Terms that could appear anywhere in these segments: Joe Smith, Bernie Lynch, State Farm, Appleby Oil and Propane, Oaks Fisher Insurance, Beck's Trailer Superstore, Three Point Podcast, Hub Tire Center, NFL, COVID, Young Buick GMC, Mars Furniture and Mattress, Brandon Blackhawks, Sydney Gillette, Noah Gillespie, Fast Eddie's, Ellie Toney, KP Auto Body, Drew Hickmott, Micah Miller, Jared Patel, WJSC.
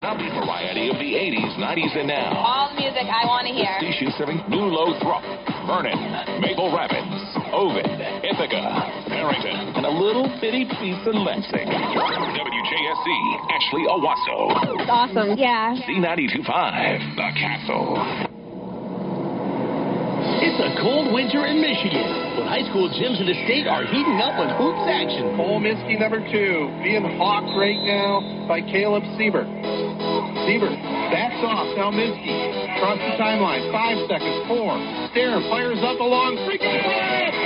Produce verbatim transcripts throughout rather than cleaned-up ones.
Happy variety of the eighties, nineties, and now. All the music I want to hear. Station seven, Blue Low Thrupp, Vernon, Maple Rapids, Ovid, Ithaca, Barrington, and a little bitty piece of Lexington. W J S C, Ashley Owasso. It's awesome, yeah. Z ninety-two point five, The Castle. It's a cold winter in Michigan, but high school gyms in the state are heating up with hoops action. Ole Miski number two, being hawked right now by Caleb Sieber. Sieber backs off, now Miski, across the timeline, five seconds, four, Stair fires up along, freaking left!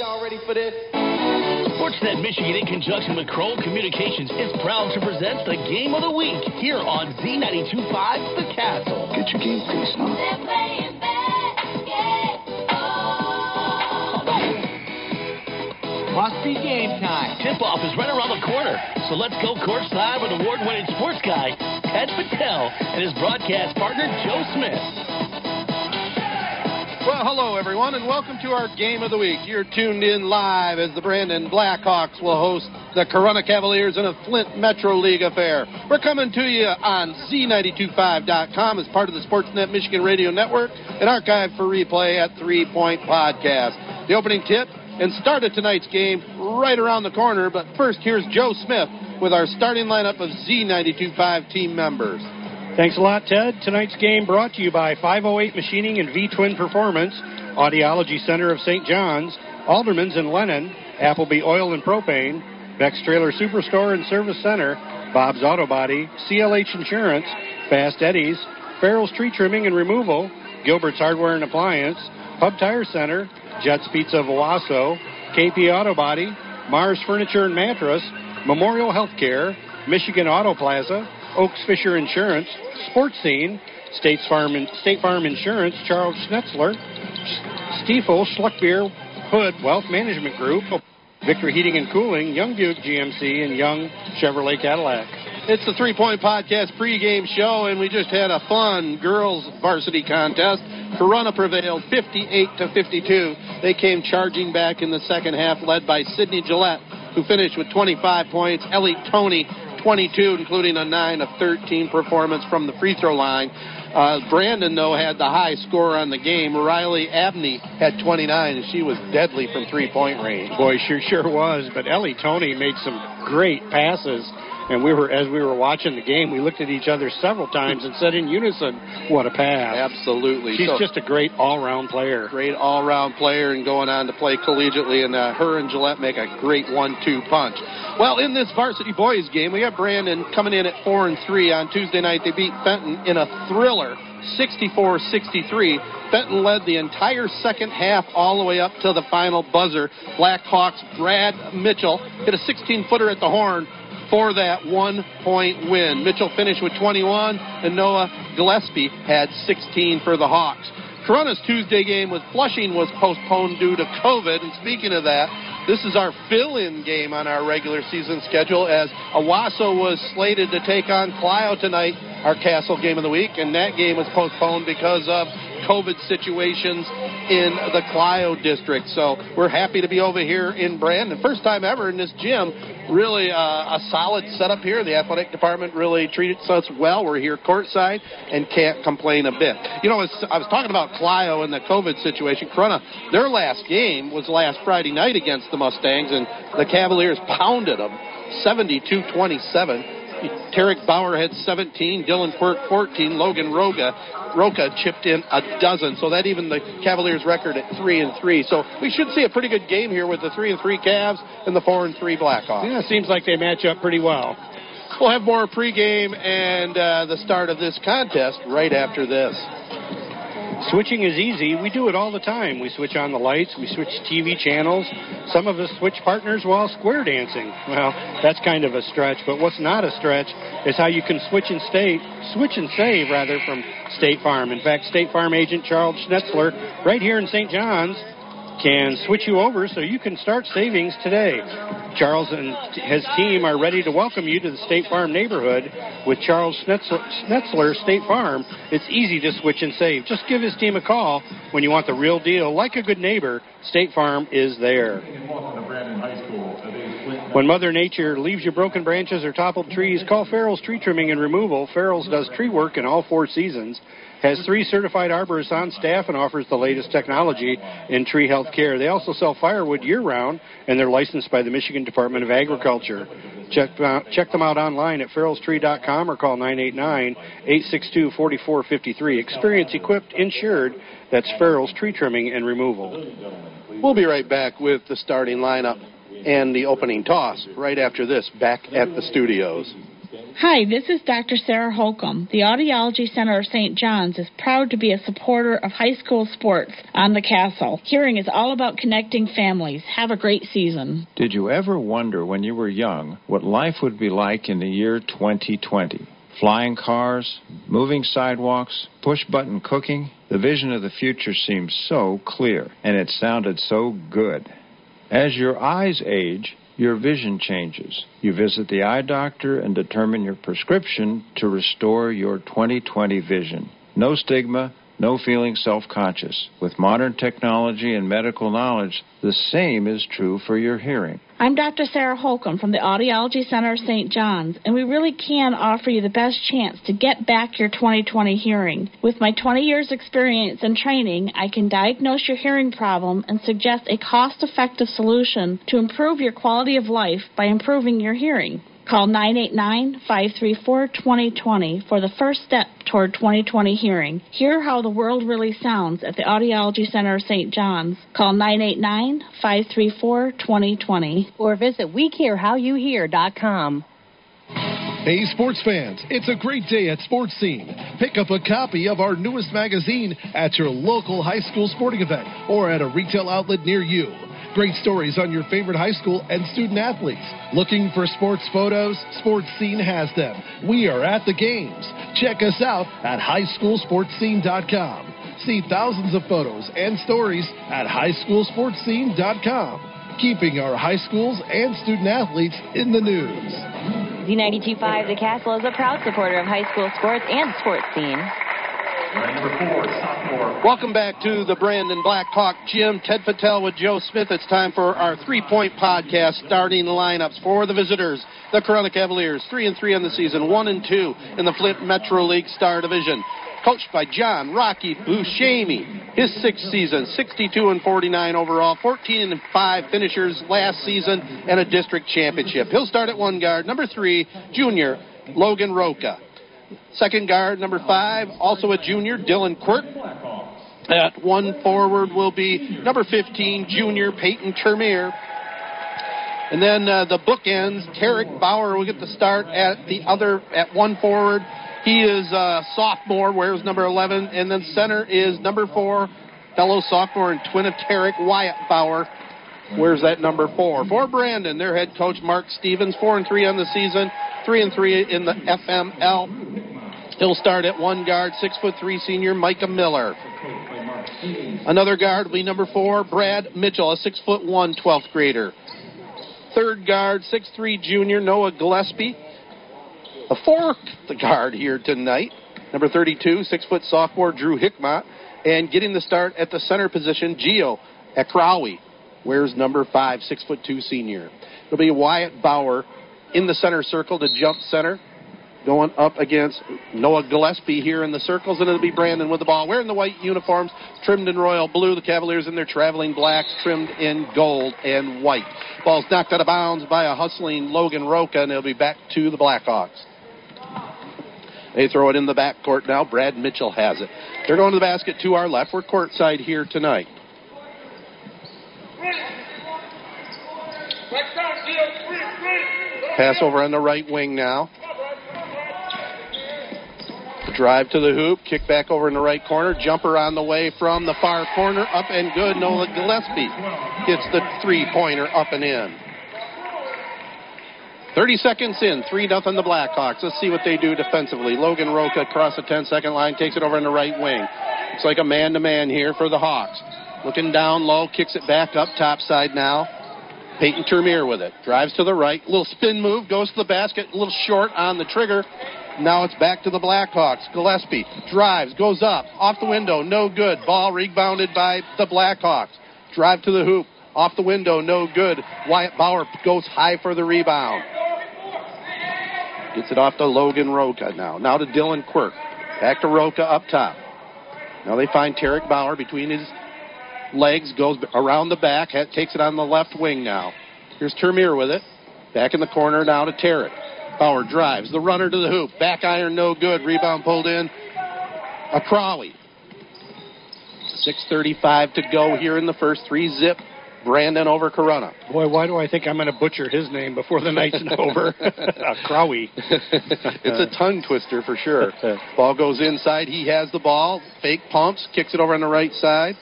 Y'all ready for this? Sportsnet Michigan, in conjunction with Kroll Communications, is proud to present the Game of the Week here on Z ninety-two point five, The Castle. Get your game face on. They're playing basketball. Must be game time. Tip-off is right around the corner, so let's go courtside with award-winning sports guy Ted Patel and his broadcast partner Joe Smith. Well, hello, everyone, and welcome to our Game of the Week. You're tuned in live as the Brandon Blackhawks will host the Corunna Cavaliers in a Flint Metro League affair. We're coming to you on Z ninety-two point five dot com as part of the Sportsnet Michigan Radio Network and archived for replay at Three Point Podcast. The opening tip and start of tonight's game right around the corner, but first here's Joe Smith with our starting lineup of Z ninety-two point five team members. Thanks a lot, Ted. Tonight's game brought to you by five oh eight Machining and V-Twin Performance, Audiology Center of Saint John's, Alderman's and Lennon, Appleby Oil and Propane, Beck's Trailer Superstore and Service Center, Bob's Auto Body, C L H Insurance, Fast Eddie's, Farrell's Tree Trimming and Removal, Gilbert's Hardware and Appliance, Hub Tire Center, Jets Pizza of Owasso, K P Auto Body, Mars Furniture and Mattress, Memorial Healthcare, Michigan Auto Plaza, Oaks Fisher Insurance, Sports Scene, State Farm, State Farm Insurance, Charles Schnetzler, Stiefel, Schluckbeer, Hood Wealth Management Group, Victor Heating and Cooling, Young Buick G M C, and Young Chevrolet Cadillac. It's the Three Point Podcast pregame show, and we just had a fun girls varsity contest. Corunna prevailed fifty-eight to fifty-two. They came charging back in the second half, led by Sydney Gillette, who finished with twenty-five points. Ellie Toney, twenty-two, including a nine of thirteen performance from the free throw line. Uh, Brandon, though, had the high score on the game. Riley Abney had twenty-nine, and she was deadly from three-point range. Boy, she sure was, but Ellie Toney made some great passes, and we were, as we were watching the game, we looked at each other several times and said in unison, what a pass. Absolutely. She's so, just a great all-round player. Great all-round player and going on to play collegiately, and uh, her and Gillette make a great one two punch. Well, in this varsity boys game, we got Brandon coming in at four and three on Tuesday night. They beat Fenton in a thriller, sixty-four sixty-three. Fenton led the entire second half all the way up to the final buzzer. Blackhawks' Brad Mitchell hit a sixteen-footer at the horn for that one-point win. Mitchell finished with twenty-one, and Noah Gillespie had sixteen for the Hawks. Corunna's Tuesday game with Flushing was postponed due to COVID, and speaking of that, this is our fill-in game on our regular season schedule, as Owasso was slated to take on Clio tonight, our Castle Game of the Week, and that game was postponed because of COVID situations in the Clio district. So we're happy to be over here in Brandon. First time ever in this gym. Really uh, a solid setup here. The athletic department really treated us well. We're here courtside and can't complain a bit. You know, I was talking about Clio and the COVID situation. Corunna, their last game was last Friday night against the Mustangs, and the Cavaliers pounded them seventy-two twenty-seven. Tarek Bauer had seventeen, Dylan Quirk fourteen, Logan Rocha, Rocha chipped in a dozen, so that even the Cavaliers' record at three and three. So we should see a pretty good game here with the three and three Cavs and the four and three Blackhawks. Yeah, it seems like they match up pretty well. We'll have more pregame and uh, the start of this contest right after this. Switching is easy. We do it all the time. We switch on the lights. We switch T V channels. Some of us switch partners while square dancing. Well, that's kind of a stretch, but what's not a stretch is how you can switch and stay, switch and save, rather, from State Farm. In fact, State Farm agent Charles Schnetzler, right here in Saint John's, can switch you over so you can start savings today. Charles and his team are ready to welcome you to the State Farm neighborhood with Charles Schnetzler State Farm. It's easy to switch and save. Just give his team a call when you want the real deal. Like a good neighbor, State Farm is there. When Mother Nature leaves you broken branches or toppled trees, call Farrell's Tree Trimming and Removal. Farrell's does tree work in all four seasons, has three certified arborists on staff, and offers the latest technology in tree health care. They also sell firewood year-round, and they're licensed by the Michigan Department of Agriculture. Check, uh, check them out online at farrells tree dot com or call nine eight nine, eight six two, four four five three. Experience, equipped, insured. That's Farrell's Tree Trimming and Removal. We'll be right back with the starting lineup and the opening toss right after this, back at the studios. Hi, this is Doctor Sarah Holcomb. The Audiology Center of Saint John's is proud to be a supporter of high school sports on The Castle. Hearing is all about connecting families. Have a great season. Did you ever wonder when you were young what life would be like in the year twenty twenty? Flying cars, moving sidewalks, push-button cooking. The vision of the future seemed so clear, and it sounded so good. As your eyes age, your vision changes. You visit the eye doctor and determine your prescription to restore your twenty twenty vision. No stigma, no feeling self-conscious. With modern technology and medical knowledge, the same is true for your hearing. I'm Doctor Sarah Holcomb from the Audiology Center of Saint John's, and we really can offer you the best chance to get back your twenty twenty hearing. With my twenty years experience and training, I can diagnose your hearing problem and suggest a cost-effective solution to improve your quality of life by improving your hearing. Call nine eight nine, five three four, two zero two zero for the first step toward twenty twenty hearing. Hear how the world really sounds at the Audiology Center of Saint John's. Call nine eight nine, five three four, two zero two zero. Or visit we care how you hear dot com. Hey, sports fans, it's a great day at Sports Scene. Pick up a copy of our newest magazine at your local high school sporting event or at a retail outlet near you. Great stories on your favorite high school and student athletes. Looking for sports photos? Sports Scene has them. We are at the games. Check us out at high school sports scene dot com. See thousands of photos and stories at high school sports scene dot com. Keeping our high schools and student athletes in the news. Z ninety-two point five, The Castle is a proud supporter of high school sports and Sports Scene. Welcome back to the Brandon Blackhawk Gym. Ted Patel with Joe Smith. It's time for our Three Point Podcast starting lineups for the visitors. The Corunna Cavaliers, three and three on the season, one and two in the Flint Metro League Star Division. Coached by John Rocky Buscemi, his sixth season, sixty-two and forty-nine overall, fourteen and five finishers last season, and a district championship. He'll start at one guard, number three, junior Logan Rocha. Second guard, number five, also a junior, Dylan Quirk. At one forward will be number fifteen, junior Peyton Tremere. And then uh, the bookends, Tarek Bauer will get the start at the other, at one forward. He is a sophomore, wears number eleven. And then center is number four, fellow sophomore and twin of Tarek, Wyatt Bauer. Where's that number four? For Brandon, their head coach, Mark Stevens, four and three on the season, three and three in the F M L. He'll start at one guard, six foot three senior Micah Miller. Another guard will be number four, Brad Mitchell, a six foot one twelfth grader. Third guard, six three junior Noah Gillespie. A fourth guard here tonight, number thirty-two, six foot sophomore Drew Hickmott, and getting the start at the center position, Gio Akrawi. Where's number five, six foot two senior? It'll be Wyatt Bauer in the center circle to jump center, going up against Noah Gillespie here in the circles, and it'll be Brandon with the ball. Wearing the white uniforms, trimmed in royal blue. The Cavaliers in their traveling blacks, trimmed in gold and white. Ball's knocked out of bounds by a hustling Logan Rocha, and it'll be back to the Blackhawks. They throw it in the backcourt now. Brad Mitchell has it. They're going to the basket to our left. We're courtside here tonight. Pass over on the right wing now. Drive to the hoop, kick back over in the right corner, jumper on the way from the far corner, up and good. Noah Gillespie gets the three-pointer up and in. thirty seconds in, three nothing the Blackhawks. Let's see what they do defensively. Logan Rocha across the ten-second line, takes it over in the right wing. Looks like a man-to-man here for the Hawks. Looking down low, kicks it back up, top side now. Peyton Tremere with it. Drives to the right. Little spin move, goes to the basket, a little short on the trigger. Now it's back to the Blackhawks. Gillespie drives, goes up, off the window, no good. Ball rebounded by the Blackhawks. Drive to the hoop, off the window, no good. Wyatt Bauer goes high for the rebound. Gets it off to Logan Rocha now. Now to Dylan Quirk. Back to Rocha up top. Now they find Tarek Bauer between his legs, goes around the back, takes it on the left wing now. Here's Tremere with it. Back in the corner now to Tarek. Bauer drives, the runner to the hoop. Back iron, no good. Rebound pulled in. Akrawi. six thirty-five to go here in the first. Three zip. Brandon over Corunna. Boy, why do I think I'm going to butcher his name before the night's over? Akrawi. It's a tongue twister for sure. Ball goes inside. He has the ball. Fake pumps. Kicks it over on the right side.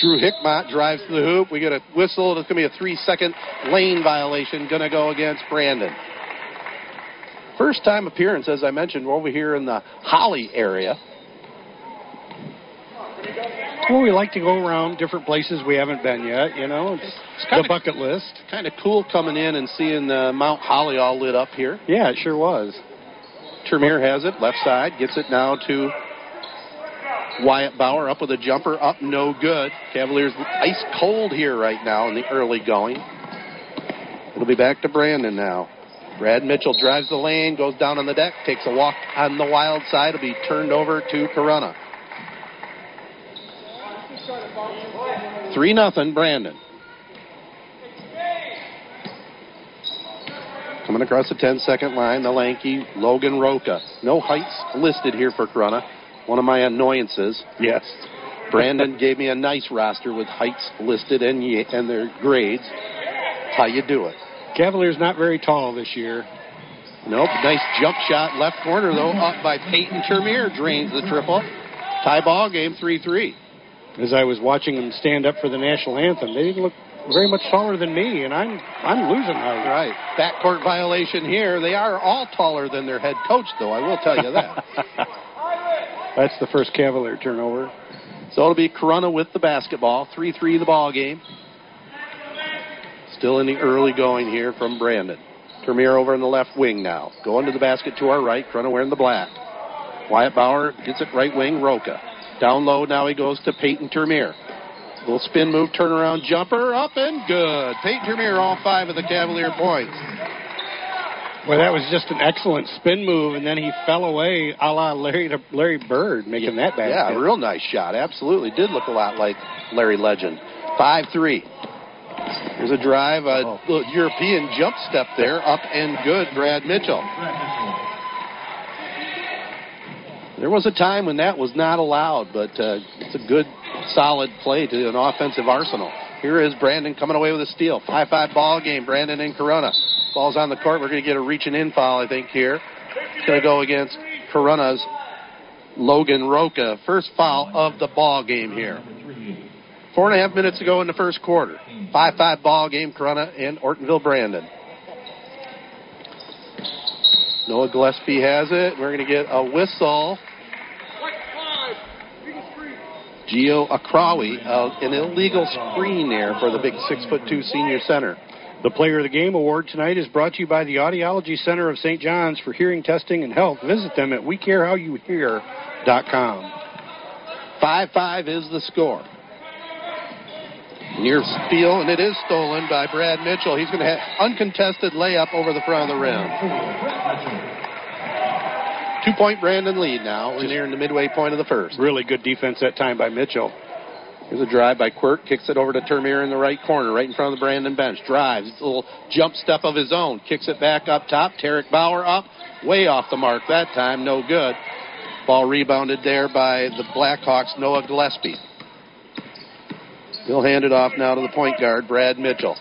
Drew Hickmott drives to the hoop. We get a whistle. It's going to be a three-second lane violation. Going to go against Brandon. First-time appearance, as I mentioned, we're over here in the Holly area. Well, we like to go around different places we haven't been yet, you know. It's, it's kinda, the bucket list. Kind of cool coming in and seeing uh, Mount Holly all lit up here. Yeah, it sure was. Tremere has it, left side, gets it now to Wyatt Bauer, up with a jumper, up, no good. Cavaliers ice cold here right now in the early going. It'll be back to Brandon now. Brad Mitchell drives the lane, goes down on the deck, takes a walk on the wild side. It'll be turned over to Corunna. three nothing, Brandon. Coming across the ten-second line, the lanky Logan Rocha. No heights listed here for Corunna. One of my annoyances. Yes. Brandon gave me a nice roster with heights listed and, and their grades. That's how you do it. Cavaliers not very tall this year. Nope. Nice jump shot left corner, though, up by Peyton Tremere. Drains the triple. Tie ball game, three three. As I was watching them stand up for the national anthem, they didn't look very much taller than me, and I'm I'm losing height. Right. Backcourt violation here. They are all taller than their head coach, though, I will tell you that. That's the first Cavalier turnover. So it'll be Corunna with the basketball. three three the ball game. Still in the early going here from Brandon. Tremere over in the left wing now. Going to the basket to our right. Corunna wearing the black. Wyatt Bauer gets it right wing. Rocha. Down low, now he goes to Peyton Tremere. Little spin move, turnaround jumper, up and good. Peyton Tremere, all five of the Cavalier points. Well, that was just an excellent spin move, and then he fell away a la Larry, Larry Bird, making yeah, that basket. Yeah, a real nice shot, absolutely. Did look a lot like Larry Legend. five three. Here's a drive, a oh. little European jump step there, up and good, Brad Mitchell. There was a time when that was not allowed, but uh, it's a good, solid play to an offensive arsenal. Here is Brandon coming away with a steal. five five ball game, Brandon and Corunna. Ball's on the court. We're going to get a reach-and-in foul, I think, here. It's going to go against Corunna's Logan Rocha. First foul of the ball game here. Four and a half minutes ago in the first quarter. five five ball game, Corunna and Ortonville Brandon. Noah Gillespie has it. We're going to get a whistle. Gio Akrawi, uh, an illegal screen there for the big six foot two senior center. The Player of the Game Award tonight is brought to you by the Audiology Center of Saint John's for hearing, testing, and health. Visit them at we care how you hear dot com. five five is the score. Near steal, and it is stolen by Brad Mitchell. He's going to have uncontested layup over the front of the rim. Two-point Brandon lead now, nearing the midway point of the first. Really good defense that time by Mitchell. Here's a drive by Quirk, kicks it over to Tremere in the right corner, right in front of the Brandon bench. Drives, it's a little jump step of his own. Kicks it back up top, Tarek Bauer up, way off the mark that time, no good. Ball rebounded there by the Blackhawks, Noah Gillespie. He'll hand it off now to the point guard, Brad Mitchell.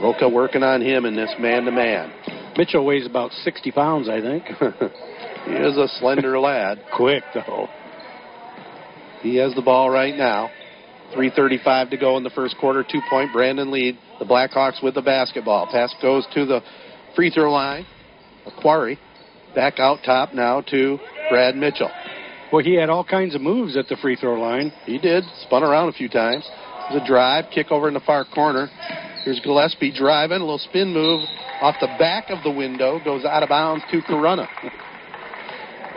Rocha working on him in this man-to-man. Mitchell weighs about sixty pounds, I think. He is a slender lad. Quick, though. He has the ball right now. three thirty-five to go in the first quarter. Two-point Brandon lead. The Blackhawks with the basketball. Pass goes to the free throw line. Aquari back out top now to Brad Mitchell. Well, he had all kinds of moves at the free throw line. He did. Spun around a few times. It was a drive, kick over in the far corner. Here's Gillespie driving, a little spin move off the back of the window, goes out of bounds to Corunna.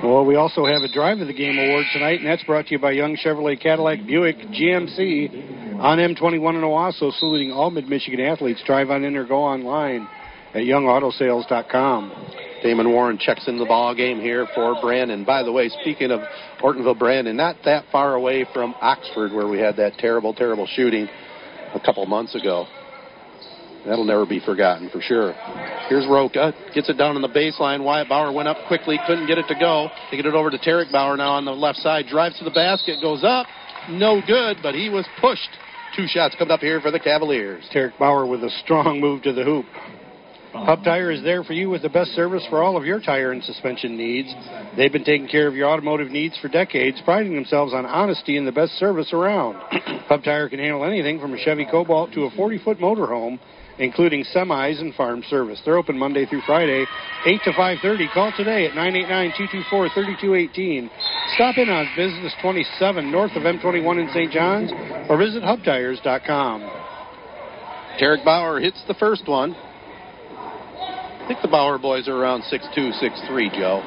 Well, we also have a Drive of the Game award tonight, and that's brought to you by Young Chevrolet Cadillac Buick G M C on M twenty-one in Owasso, saluting all mid-Michigan athletes. Drive on in or go online at young auto sales dot com. Damon Warren checks in the ball game here for Brandon. By the way, speaking of Ortonville Brandon, not that far away from Oxford where we had that terrible, terrible shooting a couple months ago. That'll never be forgotten for sure. Here's Rocha. Gets it down on the baseline. Wyatt Bauer went up quickly. Couldn't get it to go. They get it over to Tarek Bauer now on the left side. Drives to the basket. Goes up. No good, but he was pushed. Two shots coming up here for the Cavaliers. Tarek Bauer with a strong move to the hoop. Hub Tire is there for you with the best service for all of your tire and suspension needs. They've been taking care of your automotive needs for decades, priding themselves on honesty and the best service around. Hub Tire can handle anything from a Chevy Cobalt to a forty-foot motorhome, including semis and farm service. They're open Monday through Friday, eight to five thirty. Call today at nine eight nine, two two four, three two one eight. Stop in on Business twenty-seven north of M twenty-one in Saint John's or visit hub tires dot com. Tarek Bauer hits the first one. I think the Bauer boys are around six two, six three, Joe.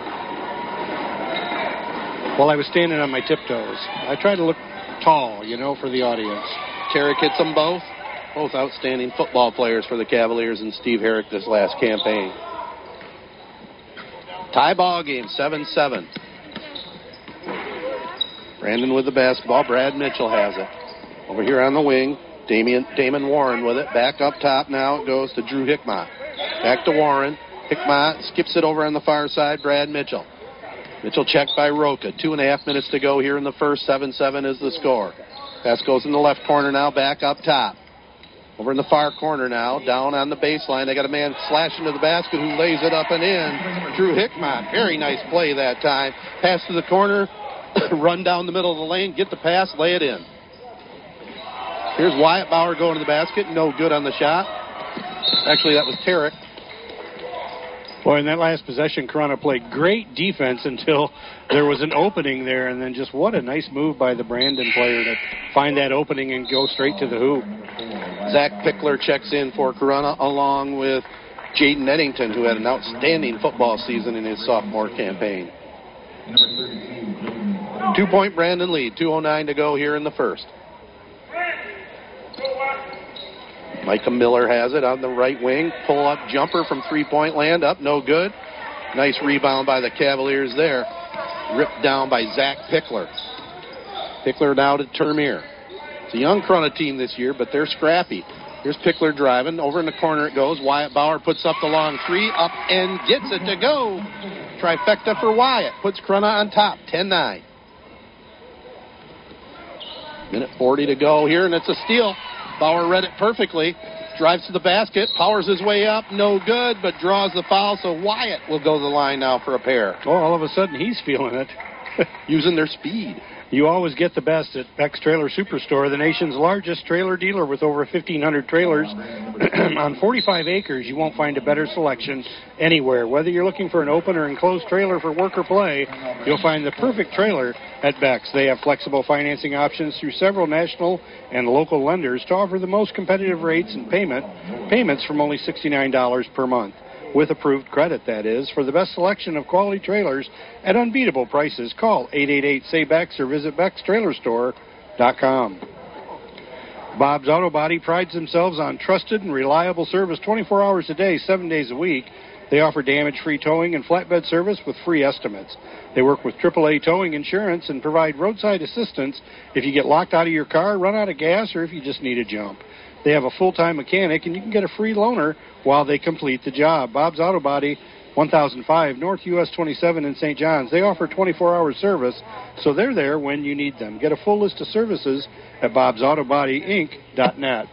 Well, I was standing on my tiptoes. I try to look tall, you know, for the audience. Tarek hits them both. Both outstanding football players for the Cavaliers and Steve Herrick this last campaign. Tie ball game, seven seven. Brandon with the basketball. Brad Mitchell has it. Over here on the wing, Damian, Damon Warren with it. Back up top now. It goes to Drew Hickmott. Back to Warren. Hickmott skips it over on the far side. Brad Mitchell. Mitchell checked by Rocha. Two and a half minutes to go here in the first. seven seven is the score. Pass goes in the left corner now. Back up top. Over in the far corner now. Down on the baseline. They got a man slashing to the basket who lays it up and in. Drew Hickmott. Very nice play that time. Pass to the corner. Run down the middle of the lane. Get the pass. Lay it in. Here's Wyatt Bauer going to the basket. No good on the shot. Actually, that was Tarek. Boy, in that last possession, Corunna played great defense until there was an opening there, and then just what a nice move by the Brandon player to find that opening and go straight to the hoop. Zach Pickler checks in for Corunna along with Jaden Eddington, who had an outstanding football season in his sophomore campaign. Two-point Brandon lead, two oh nine to go here in the first. Micah Miller has it on the right wing. Pull-up jumper from three-point land. Up, no good. Nice rebound by the Cavaliers there. Ripped down by Zach Pickler. Pickler now to Tremere. It's a young Corunna team this year, but they're scrappy. Here's Pickler driving. Over in the corner it goes. Wyatt Bauer puts up the long three. Up and gets it to go. Trifecta for Wyatt. Puts Corunna on top. ten nine. Minute forty to go here, and it's a steal. Bauer read it perfectly. Drives to the basket. Powers his way up. No good, but draws the foul, so Wyatt will go to the line now for a pair. Oh, all of a sudden he's feeling it. Using their speed. You always get the best at Beck's Trailer Superstore, the nation's largest trailer dealer with over fifteen hundred trailers. On forty-five acres, you won't find a better selection anywhere. Whether you're looking for an open or enclosed trailer for work or play, you'll find the perfect trailer at Beck's. They have flexible financing options through several national and local lenders to offer the most competitive rates and payment payments from only sixty-nine dollars per month. With approved credit, that is. For the best selection of quality trailers at unbeatable prices, call eight eight eight, S A Y, BECKS or visit becks trailer store dot com. Bob's Auto Body prides themselves on trusted and reliable service twenty-four hours a day, seven days a week. They offer damage-free towing and flatbed service with free estimates. They work with triple A towing insurance and provide roadside assistance if you get locked out of your car, run out of gas, or if you just need a jump. They have a full-time mechanic, and you can get a free loaner while they complete the job. Bob's Auto Body, one thousand five North U S twenty-seven in Saint John's. They offer twenty-four hour service, so they're there when you need them. Get a full list of services at bobs auto body inc dot net.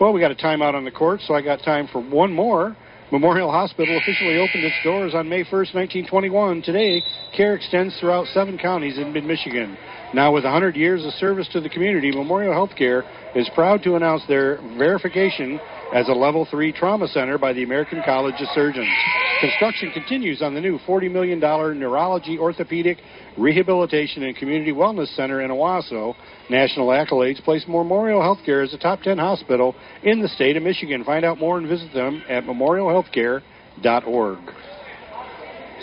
Well, we got a timeout on the court, so I got time for one more. Memorial Hospital officially opened its doors on May first, nineteen twenty-one. Today, care extends throughout seven counties in mid-Michigan. Now with one hundred years of service to the community, Memorial Healthcare is proud to announce their verification as a Level three trauma center by the American College of Surgeons. Construction continues on the new forty million dollars Neurology, Orthopedic, Rehabilitation, and Community Wellness Center in Owasso. National accolades place Memorial Healthcare as a top ten hospital in the state of Michigan. Find out more and visit them at memorial healthcare dot org.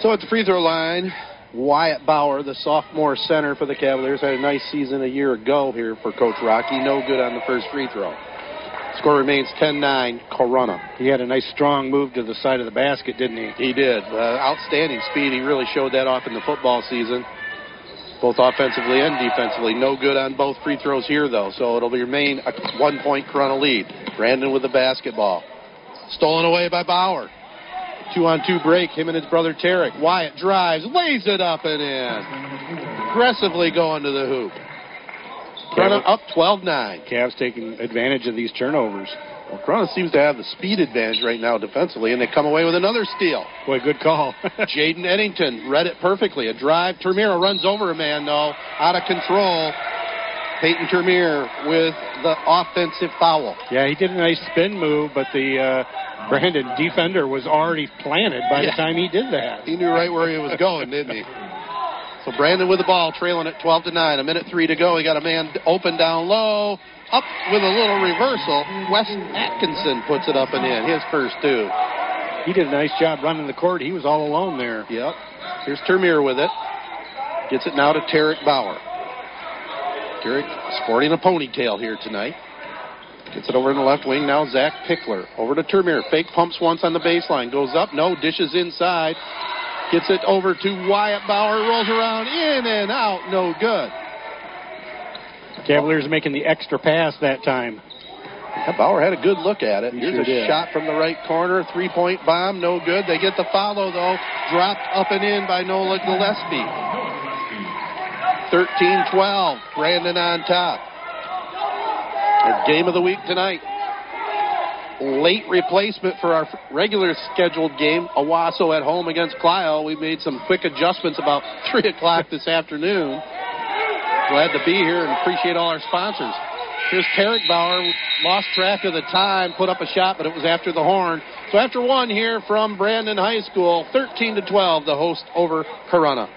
So at the free throw line, Wyatt Bauer, the sophomore center for the Cavaliers, had a nice season a year ago here for Coach Rocky. No good on the first free throw. Score remains ten nine, Corunna. He had a nice strong move to the side of the basket, didn't he? He did. Uh, outstanding speed. He really showed that off in the football season, both offensively and defensively. No good on both free throws here, though, so it'll remain a one-point Corunna lead. Brandon with the basketball. Stolen away by Bauer. Two-on-two break, him and his brother Tarek. Wyatt drives, lays it up and in. Aggressively going to the hoop. Corunna up twelve nine. Cavs taking advantage of these turnovers. Well, Corunna seems to have the speed advantage right now defensively, and they come away with another steal. Boy, good call. Jaden Eddington read it perfectly. A drive. Tremere runs over a man, though. Out of control. Peyton Tremere with the offensive foul. Yeah, he did a nice spin move, but the uh, Brandon defender was already planted by yeah. the time he did that. He knew right where he was going, didn't he? So Brandon with the ball, trailing it twelve to nine. A minute three to go. He got a man open down low. Up with a little reversal. Wes Atkinson puts it up and in. His first two. He did a nice job running the court. He was all alone there. Yep. Here's Tremere with it. Gets it now to Tarek Bauer. Tarek sporting a ponytail here tonight. Gets it over in the left wing. Now Zach Pickler. Over to Tremere. Fake pumps once on the baseline. Goes up. No. Dishes inside. Gets it over to Wyatt Bauer, rolls around, in and out, no good. Cavaliers making the extra pass that time. Yeah, Bauer had a good look at it. He Here's sure a did. shot from the right corner, three-point bomb, no good. They get the follow, though, dropped up and in by Noah Gillespie. thirteen twelve, Brandon on top. Our game of the week tonight. Late replacement for our regular scheduled game, Owasso at home against Clio. We made some quick adjustments about three o'clock this afternoon. Glad to be here and appreciate all our sponsors. Here's Tarek Bauer, lost track of the time, put up a shot, but it was after the horn. So after one here from Brandon High School, thirteen to twelve, the host over Corunna.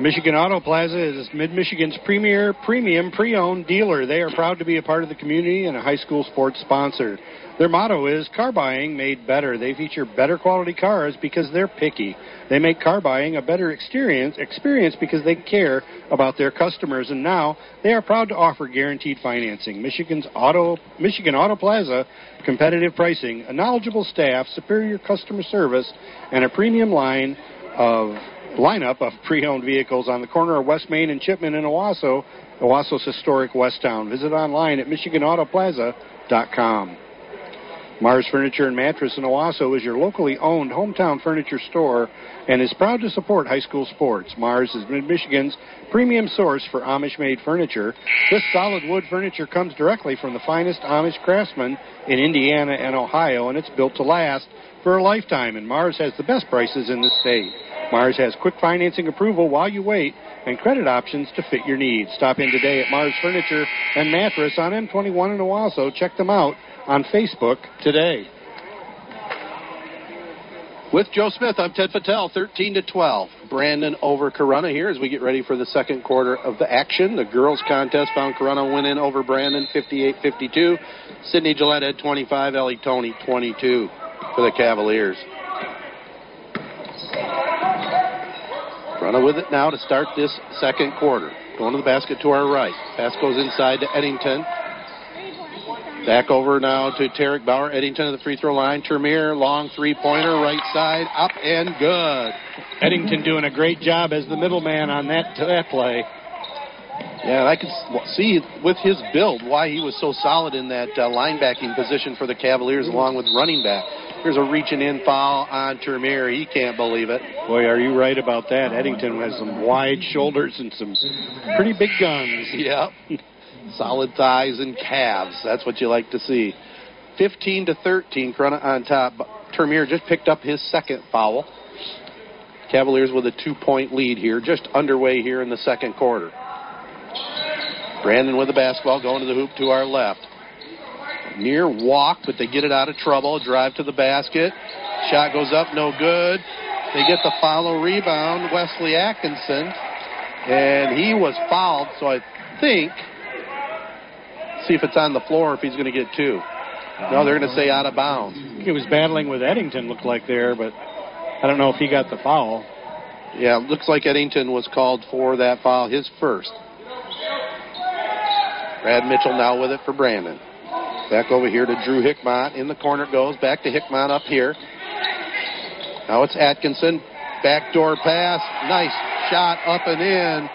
Michigan Auto Plaza is Mid-Michigan's premier premium pre-owned dealer. They are proud to be a part of the community and a high school sports sponsor. Their motto is car buying made better. They feature better quality cars because they're picky. They make car buying a better experience experience because they care about their customers. And now they are proud to offer guaranteed financing. Michigan's Auto, Michigan Auto Plaza, competitive pricing, a knowledgeable staff, superior customer service, and a premium line of lineup of pre-owned vehicles on the corner of West Main and Chipman in Owasso, Owasso's historic West Town. Visit online at michigan auto plaza dot com. Mars Furniture and Mattress in Owasso is your locally owned hometown furniture store and is proud to support high school sports. Mars is Mid-Michigan's premium source for Amish-made furniture. This solid wood furniture comes directly from the finest Amish craftsmen in Indiana and Ohio, and it's built to last for a lifetime, and Mars has the best prices in the state. Mars has quick financing approval while you wait and credit options to fit your needs. Stop in today at Mars Furniture and Mattress on M twenty-one in Owasso. Check them out on Facebook today. With Joe Smith, I'm Ted Patel, thirteen to twelve. Brandon over Corunna here as we get ready for the second quarter of the action. The girls' contest found Corunna win in over Brandon, fifty-eight fifty-two. Sydney Gillette had twenty-five, Ellie Toney twenty-two for the Cavaliers. Corunna with it now to start this second quarter. Going to the basket to our right. Pass goes inside to Eddington. Back over now to Tarek Bauer. Eddington at the free throw line. Tremere, long three-pointer, right side, up and good. Eddington doing a great job as the middleman on that, that play. Yeah, and I can see with his build why he was so solid in that uh, linebacking position for the Cavaliers along with running back. Here's a reaching-in foul on Tremere. He can't believe it. Boy, are you right about that. Eddington has some wide shoulders and some pretty big guns. Yep. Solid thighs and calves. That's what you like to see. fifteen to thirteen, Corunna on top. Tremere just picked up his second foul. Cavaliers with a two-point lead here, just underway here in the second quarter. Brandon with the basketball, going to the hoop to our left. Near walk, but they get it out of trouble. Drive to the basket. Shot goes up, no good. They get the follow rebound, Wesley Atkinson, and he was fouled, so I think, see if it's on the floor, if he's going to get two. No, they're going to say out of bounds. He was battling with Eddington, looked like there, but I don't know if he got the foul. Yeah, it looks like Eddington was called for that foul, his first. Brad Mitchell now with it for Brandon. Back over here to Drew Hickmott. In the corner it goes. Back to Hickmott up here. Now it's Atkinson. Backdoor pass. Nice shot up and in.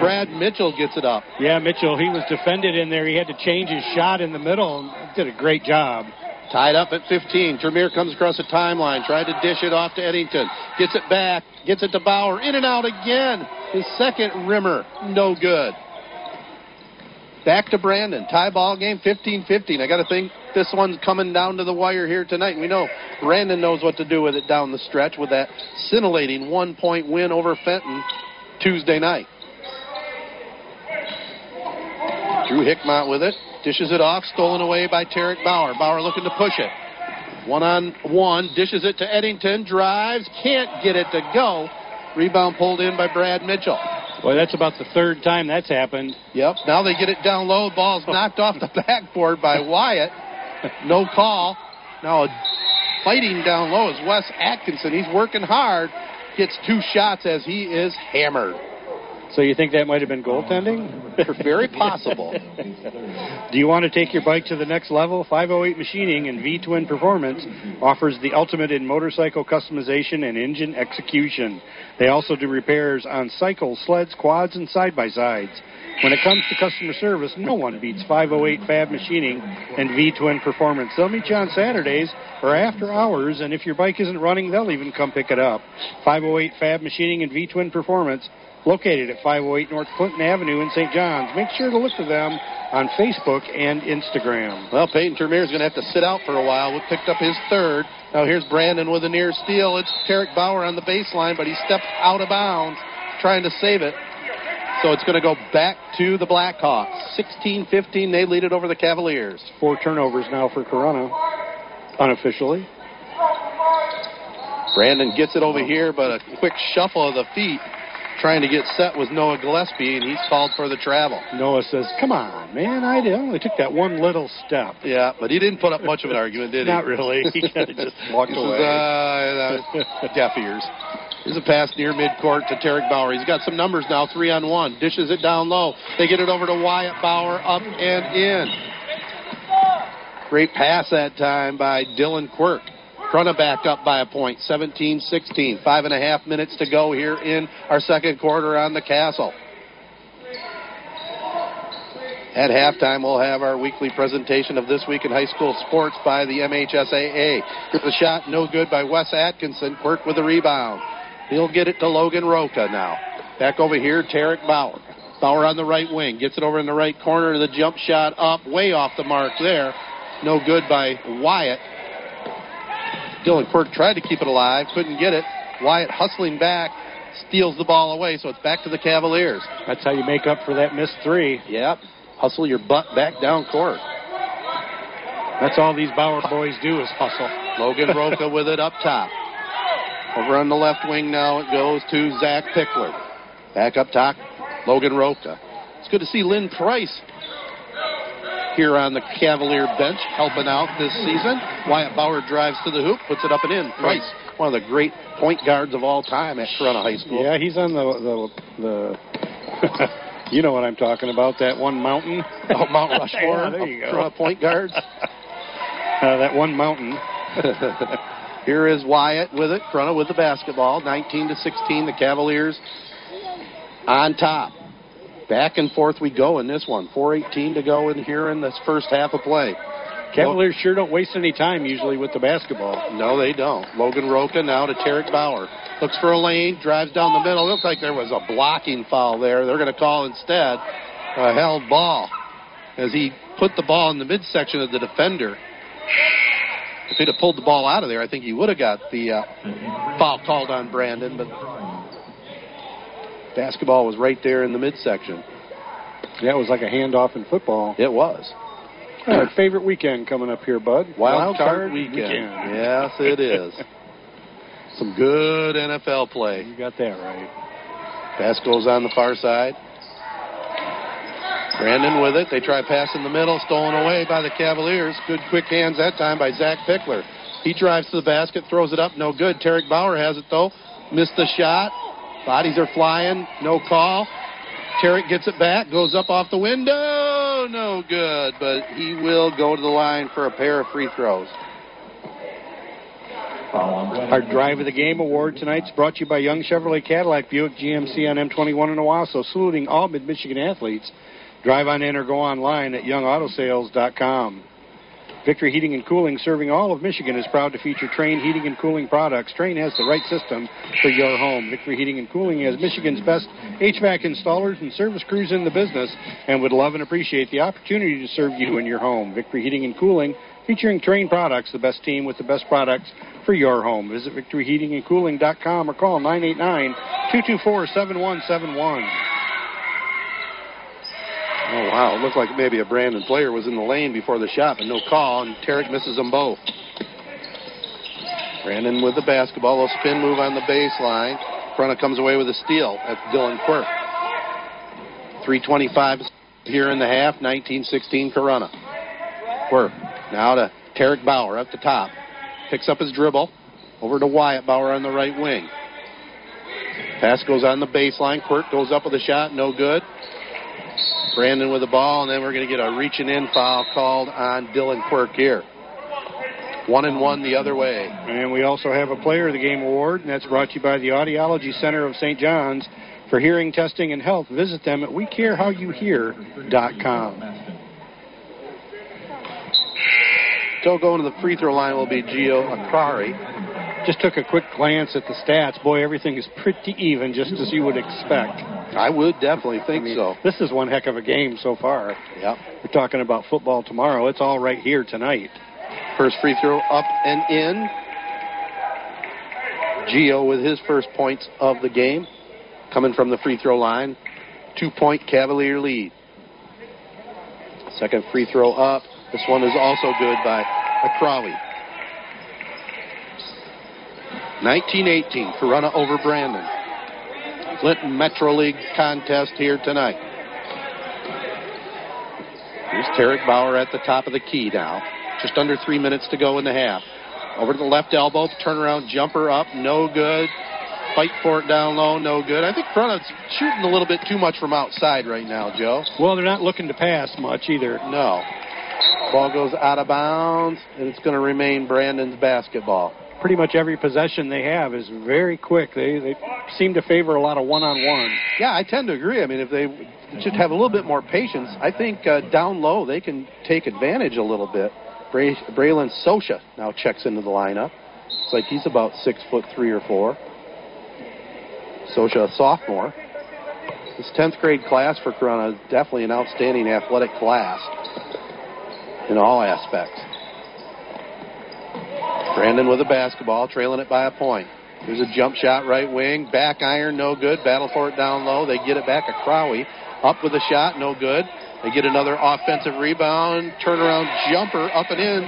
Brad Mitchell gets it up. Yeah, Mitchell, he was defended in there. He had to change his shot in the middle. Did a great job. Tied up at fifteen. Tremere comes across the timeline. Tried to dish it off to Eddington. Gets it back. Gets it to Bauer. In and out again. His second rimmer. No good. Back to Brandon. Tie ball game, fifteen fifteen. I got to think this one's coming down to the wire here tonight. We know Brandon knows what to do with it down the stretch with that scintillating one-point win over Fenton Tuesday night. Drew Hickmott with it. Dishes it off. Stolen away by Tarek Bauer. Bauer looking to push it. One-on-one. Dishes it to Eddington. Drives. Can't get it to go. Rebound pulled in by Brad Mitchell. Boy, that's about the third time that's happened. Yep. Now they get it down low. Ball's knocked off the backboard by Wyatt. No call. Now fighting down low is Wes Atkinson. He's working hard. Gets two shots as he is hammered. So you think that might have been goaltending? Very possible. Do you want to take your bike to the next level? five oh eight Machining and V-Twin Performance offers the ultimate in motorcycle customization and engine execution. They also do repairs on cycles, sleds, quads, and side-by-sides. When it comes to customer service, no one beats five oh eight Fab Machining and V-Twin Performance. They'll meet you on Saturdays or after hours, and if your bike isn't running, they'll even come pick it up. five oh eight Fab Machining and V-Twin Performance, located at five oh eight North Clinton Avenue in Saint John's. Make sure to look for them on Facebook and Instagram. Well, Peyton Tremere is going to have to sit out for a while. We picked up his third. Now here's Brandon with a near steal. It's Tarek Bauer on the baseline, but he stepped out of bounds trying to save it. So it's going to go back to the Blackhawks. sixteen fifteen, they lead it over the Cavaliers. Four turnovers now for Corunna, unofficially. Brandon gets it over here, but a quick shuffle of the feet. Trying to get set was Noah Gillespie, and he's called for the travel. Noah says, come on, man, I only took that one little step. Yeah, but he didn't put up much of an argument, did he? Not really. He kind of just walked this away. Is, uh, deaf ears. Here's a pass near midcourt to Tarek Bauer. He's got some numbers now, three on one. Dishes it down low. They get it over to Wyatt Bauer, up and in. Great pass that time by Dylan Quirk. Corunna back up by a point, seventeen sixteen. Five and a half minutes to go here in our second quarter on the Castle. At halftime, we'll have our weekly presentation of This Week in High School Sports by the M H S A A. The shot no good by Wes Atkinson. Quirk with the rebound. He'll get it to Logan Rocha now. Back over here, Tarek Bauer. Bauer on the right wing. Gets it over in the right corner. The jump shot up, way off the mark there. No good by Wyatt. Dylan Quirk tried to keep it alive, couldn't get it. Wyatt hustling back, steals the ball away, so it's back to the Cavaliers. That's how you make up for that missed three. Yep. Hustle your butt back down court. That's all these Bauer boys do is hustle. Logan Rocha with it up top. Over on the left wing now it goes to Zach Pickler. Back up top, Logan Rocha. It's good to see Lynn Price here on the Cavalier bench, helping out this season. Wyatt Bauer drives to the hoop, puts it up and in. Price, one of the great point guards of all time at Corunna High School. Yeah, he's on the, the, the you know what I'm talking about, that one mountain. Oh, Mount Rushmore, yeah, there you go. Corunna point guards. Uh, that one mountain. Here is Wyatt with it, Corunna with the basketball, nineteen to sixteen, the Cavaliers on top. Back and forth we go in this one. four eighteen to go in here in this first half of play. Cavaliers sure don't waste any time usually with the basketball. No, they don't. Logan Rocha now to Tarek Bauer. Looks for a lane, drives down the middle. Looks like there was a blocking foul there. They're going to call instead a held ball as he put the ball in the midsection of the defender. If he'd have pulled the ball out of there, I think he would have got the uh, foul called on Brandon, but basketball was right there in the midsection. Yeah, it was like a handoff in football. It was. Our favorite weekend coming up here, bud. Wild, Wild card, card weekend. weekend. Yes, it is. Some good N F L play. You got that right. Pass goes on the far side. Brandon with it. They try pass in the middle. Stolen away by the Cavaliers. Good quick hands that time by Zach Pickler. He drives to the basket, throws it up. No good. Tarek Bauer has it, though. Missed the shot. Bodies are flying. No call. Tarek gets it back. Goes up off the window. No good. But he will go to the line for a pair of free throws. Our Drive of the Game Award tonight's brought to you by Young Chevrolet Cadillac, Buick G M C on M twenty-one in Owasso, saluting all mid-Michigan athletes. Drive on in or go online at young auto sales dot com. Victory Heating and Cooling, serving all of Michigan, is proud to feature Trane Heating and Cooling products. Trane has the right system for your home. Victory Heating and Cooling has Michigan's best H V A C installers and service crews in the business and would love and appreciate the opportunity to serve you in your home. Victory Heating and Cooling, featuring Trane products, the best team with the best products for your home. Visit victory heating and cooling dot com or call nine eight nine, two two four, seven one seven one. Oh, wow. It looked like maybe a Brandon player was in the lane before the shot, but no call, and Tarek misses them both. Brandon with the basketball. A spin move on the baseline. Corunna comes away with a steal. That's Dylan Quirk. three twenty-five here in the half, nineteen sixteen Corunna. Quirk now to Tarek Bauer at the top. Picks up his dribble. Over to Wyatt Bauer on the right wing. Pass goes on the baseline. Quirk goes up with a shot. No good. Brandon with the ball, and then we're going to get a reaching in foul called on Dylan Quirk here. One and one the other way. And we also have a Player of the Game Award, and that's brought to you by the Audiology Center of Saint John's. For hearing, testing, and health, visit them at we care how you hear dot com. So going to the free throw line will be Gio Akrawi. Just took a quick glance at the stats. Boy, everything is pretty even, just as you would expect. I would definitely think I mean, so. This is one heck of a game so far. Yep. We're talking about football tomorrow. It's all right here tonight. First free throw up and in. Gio with his first points of the game. Coming from the free throw line. Two-point Cavalier lead. Second free throw up. This one is also good by Akrawi. nineteen eighteen, Corunna over Brandon. Clinton Metro League contest here tonight. Here's Tarek Bauer at the top of the key now. Just under three minutes to go in the half. Over to the left elbow, turnaround jumper up, no good. Fight for it down low, no good. I think Corunna's shooting a little bit too much from outside right now, Joe. Well, they're not looking to pass much either. No. Ball goes out of bounds, and it's going to remain Brandon's basketball. Pretty much every possession they have is very quick. They they seem to favor a lot of one-on-one. Yeah, I tend to agree. I mean, if they just have a little bit more patience, I think uh, down low they can take advantage a little bit. Bray, Braylon Socha now checks into the lineup. It's like he's about six foot three or four. Socha, a sophomore. This tenth grade class for Corunna is definitely an outstanding athletic class in all aspects. Brandon with a basketball, trailing it by a point. There's a jump shot, right wing. Back iron, no good. Battle for it down low. They get it back. Akrawi up with a shot, no good. They get another offensive rebound. Turnaround jumper up and in.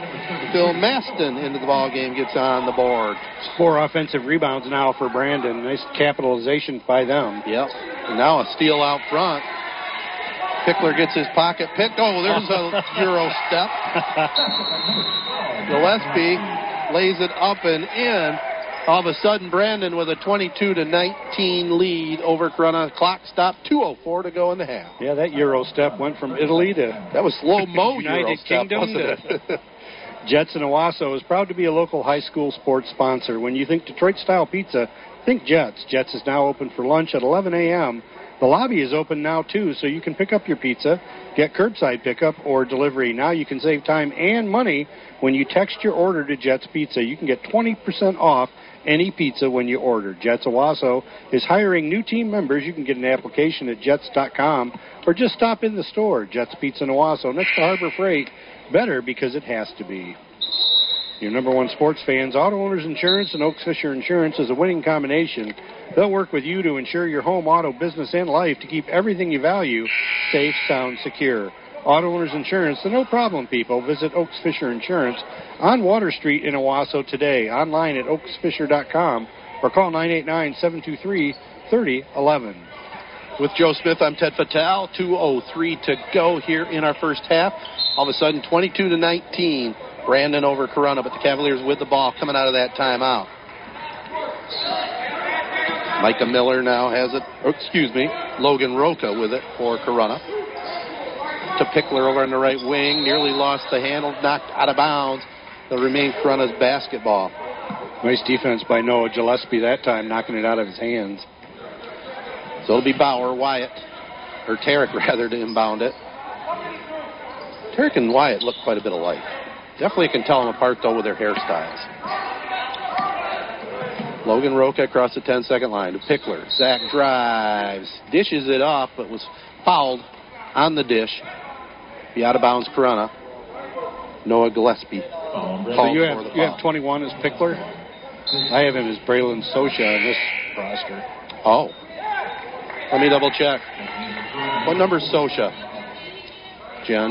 Phil Maston into the ballgame, gets on the board. Four offensive rebounds now for Brandon. Nice capitalization by them. Yep. And now a steal out front. Pickler gets his pocket picked. Oh, there's a zero step. Gillespie lays it up and in. All of a sudden, Brandon with a twenty-two to nineteen lead over Corunna. Clock stopped, two oh four to go in the half. Yeah, that Euro step went from Italy to... That was slow-mo Euro step, wasn't it? Jets in Owasso is proud to be a local high school sports sponsor. When you think Detroit-style pizza, think Jets. Jets is now open for lunch at eleven a.m. The lobby is open now, too, so you can pick up your pizza, get curbside pickup or delivery. Now you can save time and money when you text your order to Jets Pizza. You can get twenty percent off any pizza when you order. Jets Owasso is hiring new team members. You can get an application at jets dot com or just stop in the store. Jets Pizza in Owasso, next to Harbor Freight. Better because it has to be. Your number one sports fans, Auto Owners Insurance and Oaks Fisher Insurance is a winning combination. They'll work with you to ensure your home, auto, business, and life to keep everything you value safe, sound, secure. Auto Owners Insurance, the no problem people. Visit Oaks Fisher Insurance on Water Street in Owasso today, online at oaks fisher dot com or call nine eight nine, seven two three, three zero one one. With Joe Smith, I'm Ted Patel. two oh three to go here in our first half. All of a sudden, twenty-two to nineteen, Brandon over Corunna, but the Cavaliers with the ball coming out of that timeout. Micah Miller now has it, oh, excuse me, Logan Rocha with it for Corunna. To Pickler over on the right wing, nearly lost the handle, knocked out of bounds. That remained Corunna's basketball. Nice defense by Noah Gillespie that time, knocking it out of his hands. So it'll be Bauer, Wyatt, or Tarek rather, to inbound it. Tarek and Wyatt look quite a bit alike. Definitely can tell them apart, though, with their hairstyles. Logan Rocha across the ten-second line to Pickler. Zach drives, dishes it off, but was fouled on the dish. Be out of bounds, Corunna. Noah Gillespie. Oh, so you have, you have twenty-one as Pickler? I have him as Braylon Socha in this roster. Oh. Let me double check. What number is Socha? Jen?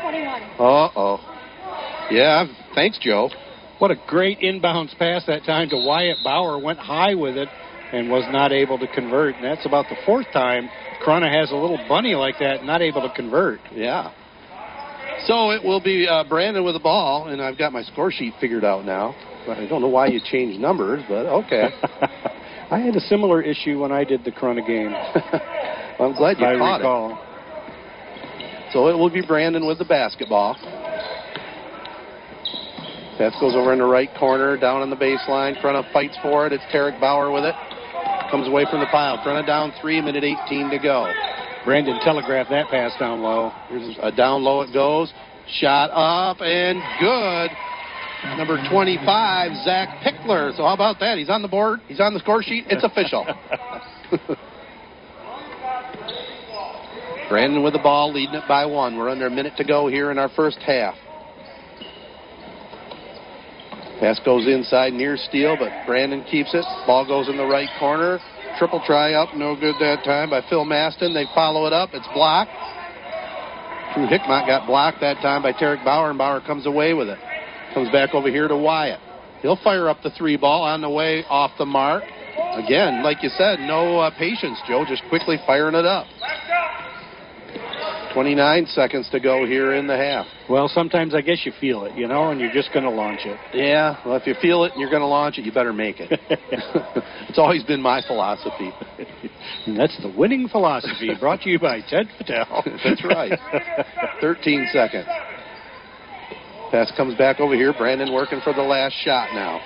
twenty-one. Uh-oh. Yeah, thanks, Joe. What a great inbounds pass that time to Wyatt Bauer. Went high with it and was not able to convert. And that's about the fourth time Corunna has a little bunny like that, not able to convert. Yeah. So it will be uh, Brandon with the ball, and I've got my score sheet figured out now. I don't know why you changed numbers, but okay. I had a similar issue when I did the Corunna game. Well, I'm glad you I caught recall. it. So it will be Brandon with the basketball. Seth goes over in the right corner, down on the baseline. Corunna fights for it. It's Tarek Bauer with it. Comes away from the pile. Corunna down three, minute eighteen to go. Brandon telegraphed that pass down low. Here's a down low it goes. Shot up and good. Number twenty-five, Zach Pickler. So how about that? He's on the board. He's on the score sheet. It's official. Brandon with the ball, leading it by one. We're under a minute to go here in our first half. Pass goes inside near steal, but Brandon keeps it. Ball goes in the right corner. Triple try up, no good that time by Phil Maston. They follow it up. It's blocked. Drew Hickmott got blocked that time by Tarek Bauer, and Bauer comes away with it. Comes back over here to Wyatt. He'll fire up the three ball on the way off the mark. Again, like you said, no uh, patience, Joe. Just quickly firing it up. twenty-nine seconds to go here in the half. Well, sometimes I guess you feel it, you know, and you're just going to launch it. Yeah, well, if you feel it and you're going to launch it, you better make it. It's always been my philosophy. And that's the winning philosophy, brought to you by Ted Patel. That's right. thirteen seconds. Pass comes back over here. Brandon working for the last shot now.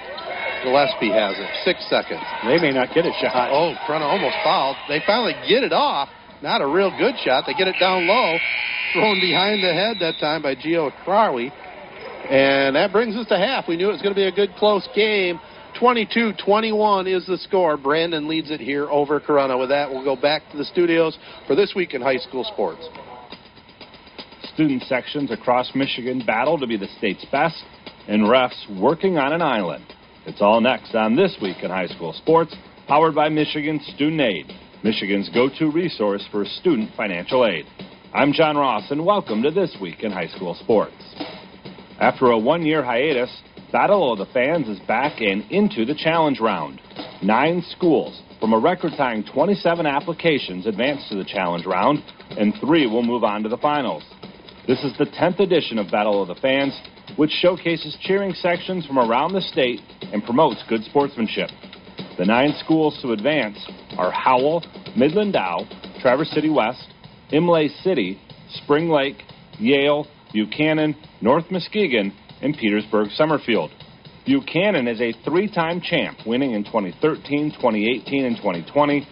Gillespie has it. Six seconds. They may not get a shot. Oh, Corunna almost fouled. They finally get it off. Not a real good shot. They get it down low. Thrown behind the head that time by Gio Akrawi. And that brings us to half. We knew it was going to be a good, close game. twenty-two twenty-one is the score. Brandon leads it here over Corunna. With that, we'll go back to the studios for This Week in High School Sports. Student sections across Michigan battle to be the state's best, and refs working on an island. It's all next on This Week in High School Sports, powered by Michigan Student Aid, Michigan's go-to resource for student financial aid. I'm John Ross, and welcome to This Week in High School Sports. After a one-year hiatus, Battle of the Fans is back and into the challenge round. Nine schools from a record-tying twenty-seven applications advanced to the challenge round, and three will move on to the finals. This is the tenth edition of Battle of the Fans, which showcases cheering sections from around the state and promotes good sportsmanship. The nine schools to advance are Howell, Midland Dow, Traverse City West, Imlay City, Spring Lake, Yale, Buchanan, North Muskegon, and Petersburg-Summerfield. Buchanan is a three-time champ, winning in twenty thirteen, twenty eighteen, and twenty twenty.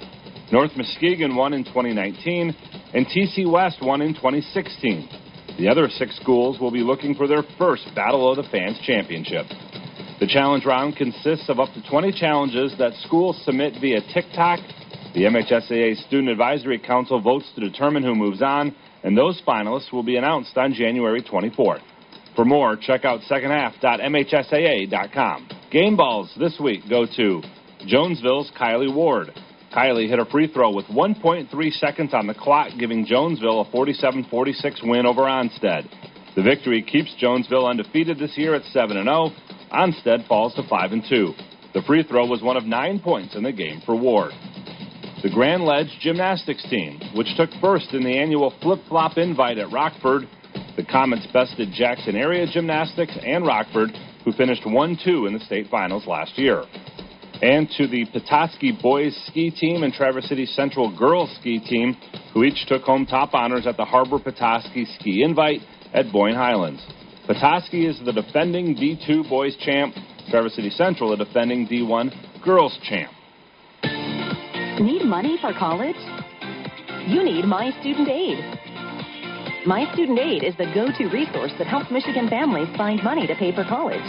North Muskegon won in twenty nineteen, and T C West won in twenty sixteen. The other six schools will be looking for their first Battle of the Fans championship. The challenge round consists of up to twenty challenges that schools submit via TikTok. The M H S A A Student Advisory Council votes to determine who moves on, and those finalists will be announced on January twenty-fourth. For more, check out second half dot M H S A A dot com. Game balls this week go to Jonesville's Kylie Ward, Kiley hit a free throw with one point three seconds on the clock, giving Jonesville a forty-seven forty-six win over Onstead. The victory keeps Jonesville undefeated this year at seven and oh. Onstead falls to five and two. The free throw was one of nine points in the game for Ward. The Grand Ledge gymnastics team, which took first in the annual flip-flop invite at Rockford. The Comets bested Jackson Area Gymnastics and Rockford, who finished one two in the state finals last year. And to the Petoskey boys ski team and Traverse City Central girls ski team, who each took home top honors at the Harbor Petoskey Ski Invite at Boyne Highlands. Petoskey is the defending D two boys champ, Traverse City Central the defending D one girls champ. Need money for college? You need My Student Aid. My Student Aid is the go-to resource that helps Michigan families find money to pay for college.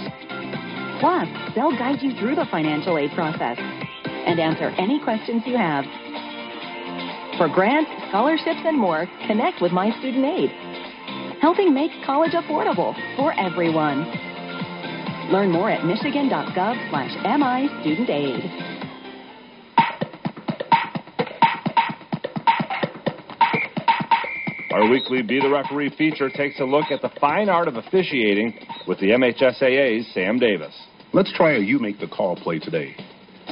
Plus, they'll guide you through the financial aid process and answer any questions you have. For grants, scholarships, and more, connect with My Student Aid, helping make college affordable for everyone. Learn more at michigan.gov slash mistudentaid. Our weekly Be the Referee feature takes a look at the fine art of officiating with the M H S A A's Sam Davis. Let's try a you make the call play today.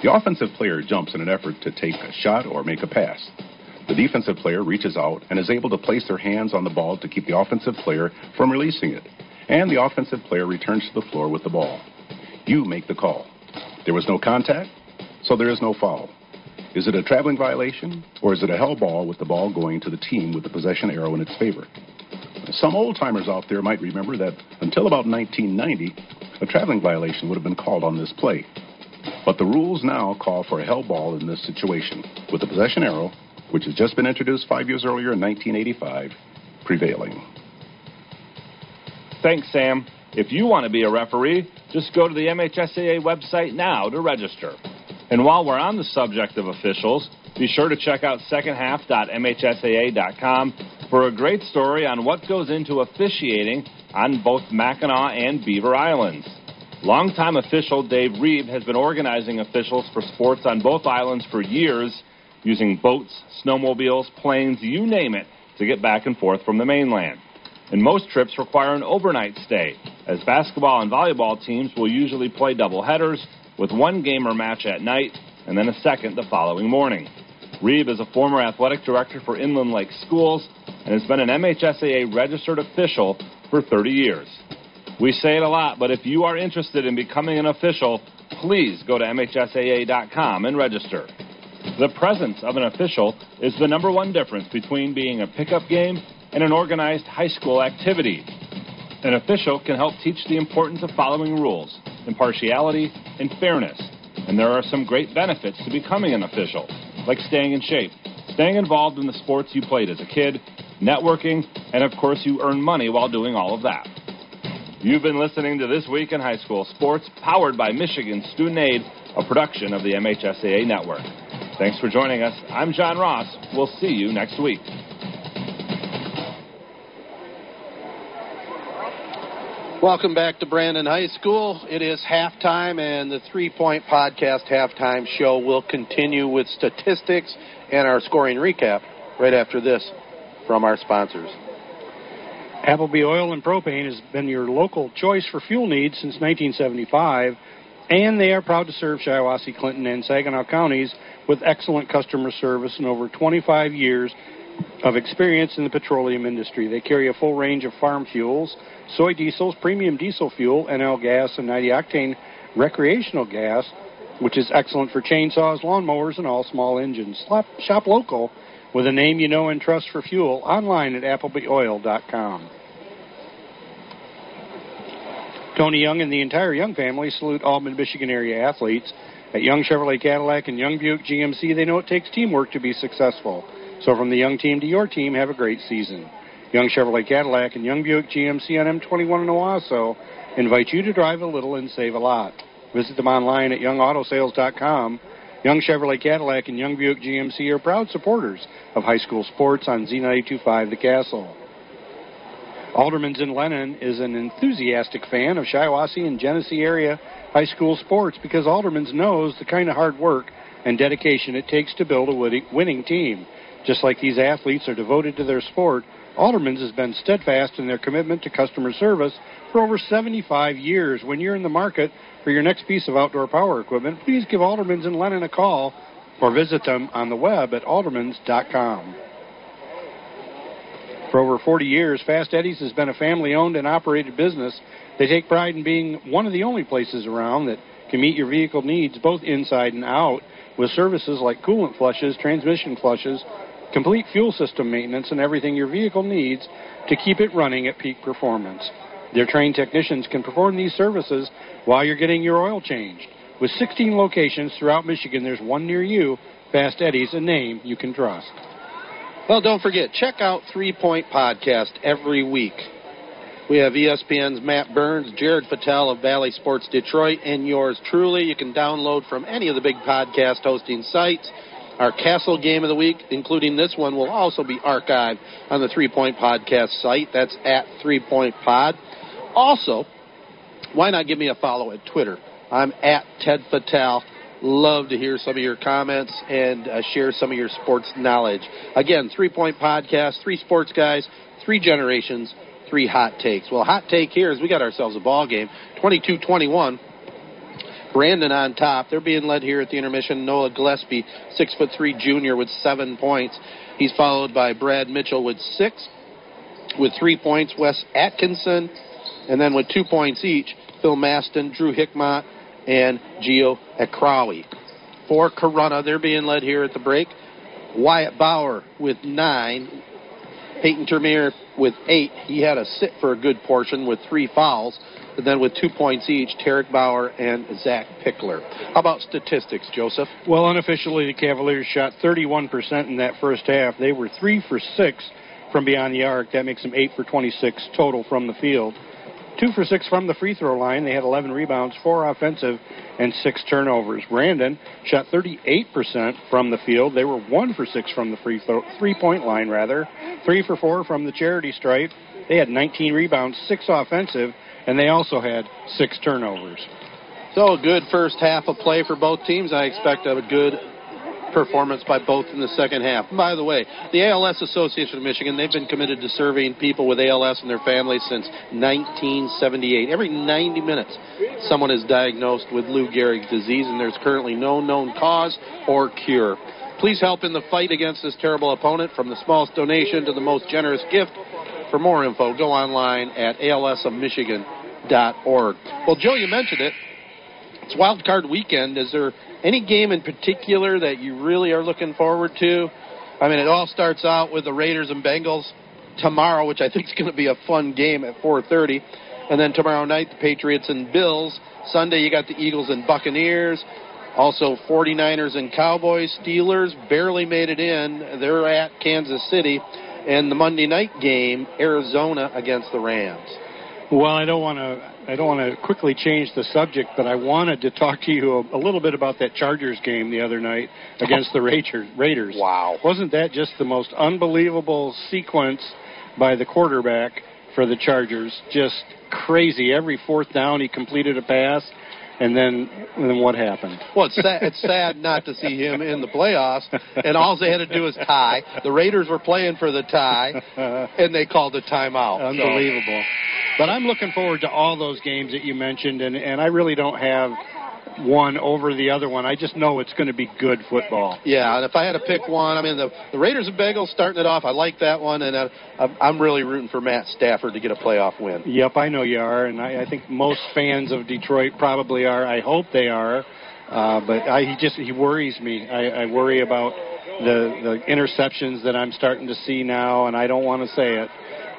The offensive player jumps in an effort to take a shot or make a pass. The defensive player reaches out and is able to place their hands on the ball to keep the offensive player from releasing it. And the offensive player returns to the floor with the ball. You make the call. There was no contact, so there is no foul. Is it a traveling violation, or is it a hell ball with the ball going to the team with the possession arrow in its favor? Some old-timers out there might remember that until about nineteen ninety, a traveling violation would have been called on this play. But the rules now call for a hell ball in this situation, with the possession arrow, which has just been introduced five years earlier in nineteen eighty-five, prevailing. Thanks, Sam. If you want to be a referee, just go to the M H S A A website now to register. And while we're on the subject of officials, be sure to check out second half dot M H S A A dot com for a great story on what goes into officiating on both Mackinac and Beaver Islands. Longtime official Dave Reeb has been organizing officials for sports on both islands for years, using boats, snowmobiles, planes, you name it, to get back and forth from the mainland. And most trips require an overnight stay, as basketball and volleyball teams will usually play doubleheaders, with one game or match at night and then a second the following morning. Reeb is a former athletic director for Inland Lake Schools and has been an M H S A A registered official for thirty years. We say it a lot, but if you are interested in becoming an official, please go to M H S A A dot com and register. The presence of an official is the number one difference between being a pickup game and an organized high school activity. An official can help teach the importance of following rules, impartiality, and fairness. And there are some great benefits to becoming an official, like staying in shape, staying involved in the sports you played as a kid, networking, and of course you earn money while doing all of that. You've been listening to This Week in High School Sports, powered by Michigan Student Aid, a production of the M H S A A Network. Thanks for joining us. I'm John Ross. We'll see you next week. Welcome back to Brandon High School. It is halftime, and the Three Point Podcast halftime show will continue with statistics and our scoring recap right after this from our sponsors. Appleby Oil and Propane has been your local choice for fuel needs since nineteen seventy-five, and they are proud to serve Shiawassee, Clinton, and Saginaw counties with excellent customer service and over twenty-five years of experience in the petroleum industry. They carry a full range of farm fuels, soy diesels, premium diesel fuel, N L gas, and ninety octane recreational gas, which is excellent for chainsaws, lawnmowers, and all small engines. Shop local with a name you know and trust for fuel online at appleby oil dot com. Tony Young and the entire Young family salute all Mid-Michigan area athletes. At Young Chevrolet Cadillac and Young Buick G M C, they know it takes teamwork to be successful. So from the Young team to your team, have a great season. Young Chevrolet Cadillac and Young Buick G M C on M twenty-one in Owasso invite you to drive a little and save a lot. Visit them online at young auto sales dot com. Young Chevrolet Cadillac and Young Buick G M C are proud supporters of high school sports on Z ninety-two point five The Castle. Alderman's in Lennon is an enthusiastic fan of Shiawassee and Genesee area high school sports because Alderman's knows the kind of hard work and dedication it takes to build a winning team. Just like these athletes are devoted to their sport, Alderman's has been steadfast in their commitment to customer service for over seventy-five years. When you're in the market for your next piece of outdoor power equipment, please give Alderman's in Lennon a call or visit them on the web at aldermans dot com. For over forty years, Fast Eddie's has been a family-owned and operated business. They take pride in being one of the only places around that can meet your vehicle needs both inside and out with services like coolant flushes, transmission flushes, complete fuel system maintenance, and everything your vehicle needs to keep it running at peak performance. Their trained technicians can perform these services while you're getting your oil changed. With sixteen locations throughout Michigan, there's one near you. Fast Eddie's, a name you can trust. Well, don't forget, check out Three Point Podcast every week. We have E S P N's Matt Burns, Jared Patel of Valley Sports Detroit, and yours truly. You can download from any of the big podcast hosting sites. Our Castle Game of the Week, including this one, will also be archived on the Three Point Podcast site. That's at Three Point Pod. Also, why not give me a follow at Twitter? I'm at Ted Patel. Love to hear some of your comments and uh, share some of your sports knowledge. Again, three-point podcast, three sports guys, three generations, three hot takes. Well, hot take here is we got ourselves a ball game, twenty-two twenty-one. Brandon on top. They're being led here at the intermission. Noah Gillespie, six foot three junior with seven points. He's followed by Brad Mitchell with six, with three points. Wes Atkinson, and then with two points each, Phil Maston, Drew Hickmott, and Gio Akrawi. For Corunna, they're being led here at the break. Wyatt Bauer with nine. Peyton Tremere with eight. He had a sit for a good portion with three fouls. And then with two points each, Tarek Bauer and Zach Pickler. How about statistics, Joseph? Well, unofficially, the Cavaliers shot thirty-one percent in that first half. They were three for six from beyond the arc. That makes them eight for twenty-six total from the field. Two for six from the free throw line. They had eleven rebounds, four offensive, and six turnovers. Brandon shot thirty-eight percent from the field. They were one for six from the free throw, three-point line, rather. Three for four from the charity stripe. They had nineteen rebounds, six offensive, and they also had six turnovers. So a good first half of play for both teams. I expect a good performance by both in the second half. And by the way, the A L S Association of Michigan, they've been committed to serving people with A L S and their families since nineteen seventy-eight. Every ninety minutes, someone is diagnosed with Lou Gehrig's disease, and there's currently no known cause or cure. Please help in the fight against this terrible opponent, from the smallest donation to the most generous gift. For more info, go online at A L S of Michigan dot org. Well, Joe, you mentioned it. It's Wild Card Weekend. Is there any game in particular that you really are looking forward to? I mean, it all starts out with the Raiders and Bengals tomorrow, which I think is going to be a fun game at four thirty. And then tomorrow night, the Patriots and Bills. Sunday, you got the Eagles and Buccaneers. Also, forty-niners and Cowboys. Steelers barely made it in. They're at Kansas City. And the Monday night game, Arizona against the Rams. Well, I don't want to... I don't want to quickly change the subject, but I wanted to talk to you a, a little bit about that Chargers game the other night against the Raiders. Wow. Wasn't that just the most unbelievable sequence by the quarterback for the Chargers? Just crazy. Every fourth down he completed a pass, and then and then what happened? Well, it's sad, it's sad not to see him in the playoffs, and all they had to do was tie. The Raiders were playing for the tie, and they called a timeout. Unbelievable. So. But I'm looking forward to all those games that you mentioned, and, and I really don't have one over the other one. I just know it's going to be good football. Yeah, and if I had to pick one, I mean, the, the Raiders and Bengals starting it off, I like that one, and I, I'm really rooting for Matt Stafford to get a playoff win. Yep, I know you are, and I, I think most fans of Detroit probably are. I hope they are, uh, but I, he just he worries me. I, I worry about the, the interceptions that I'm starting to see now, and I don't want to say it.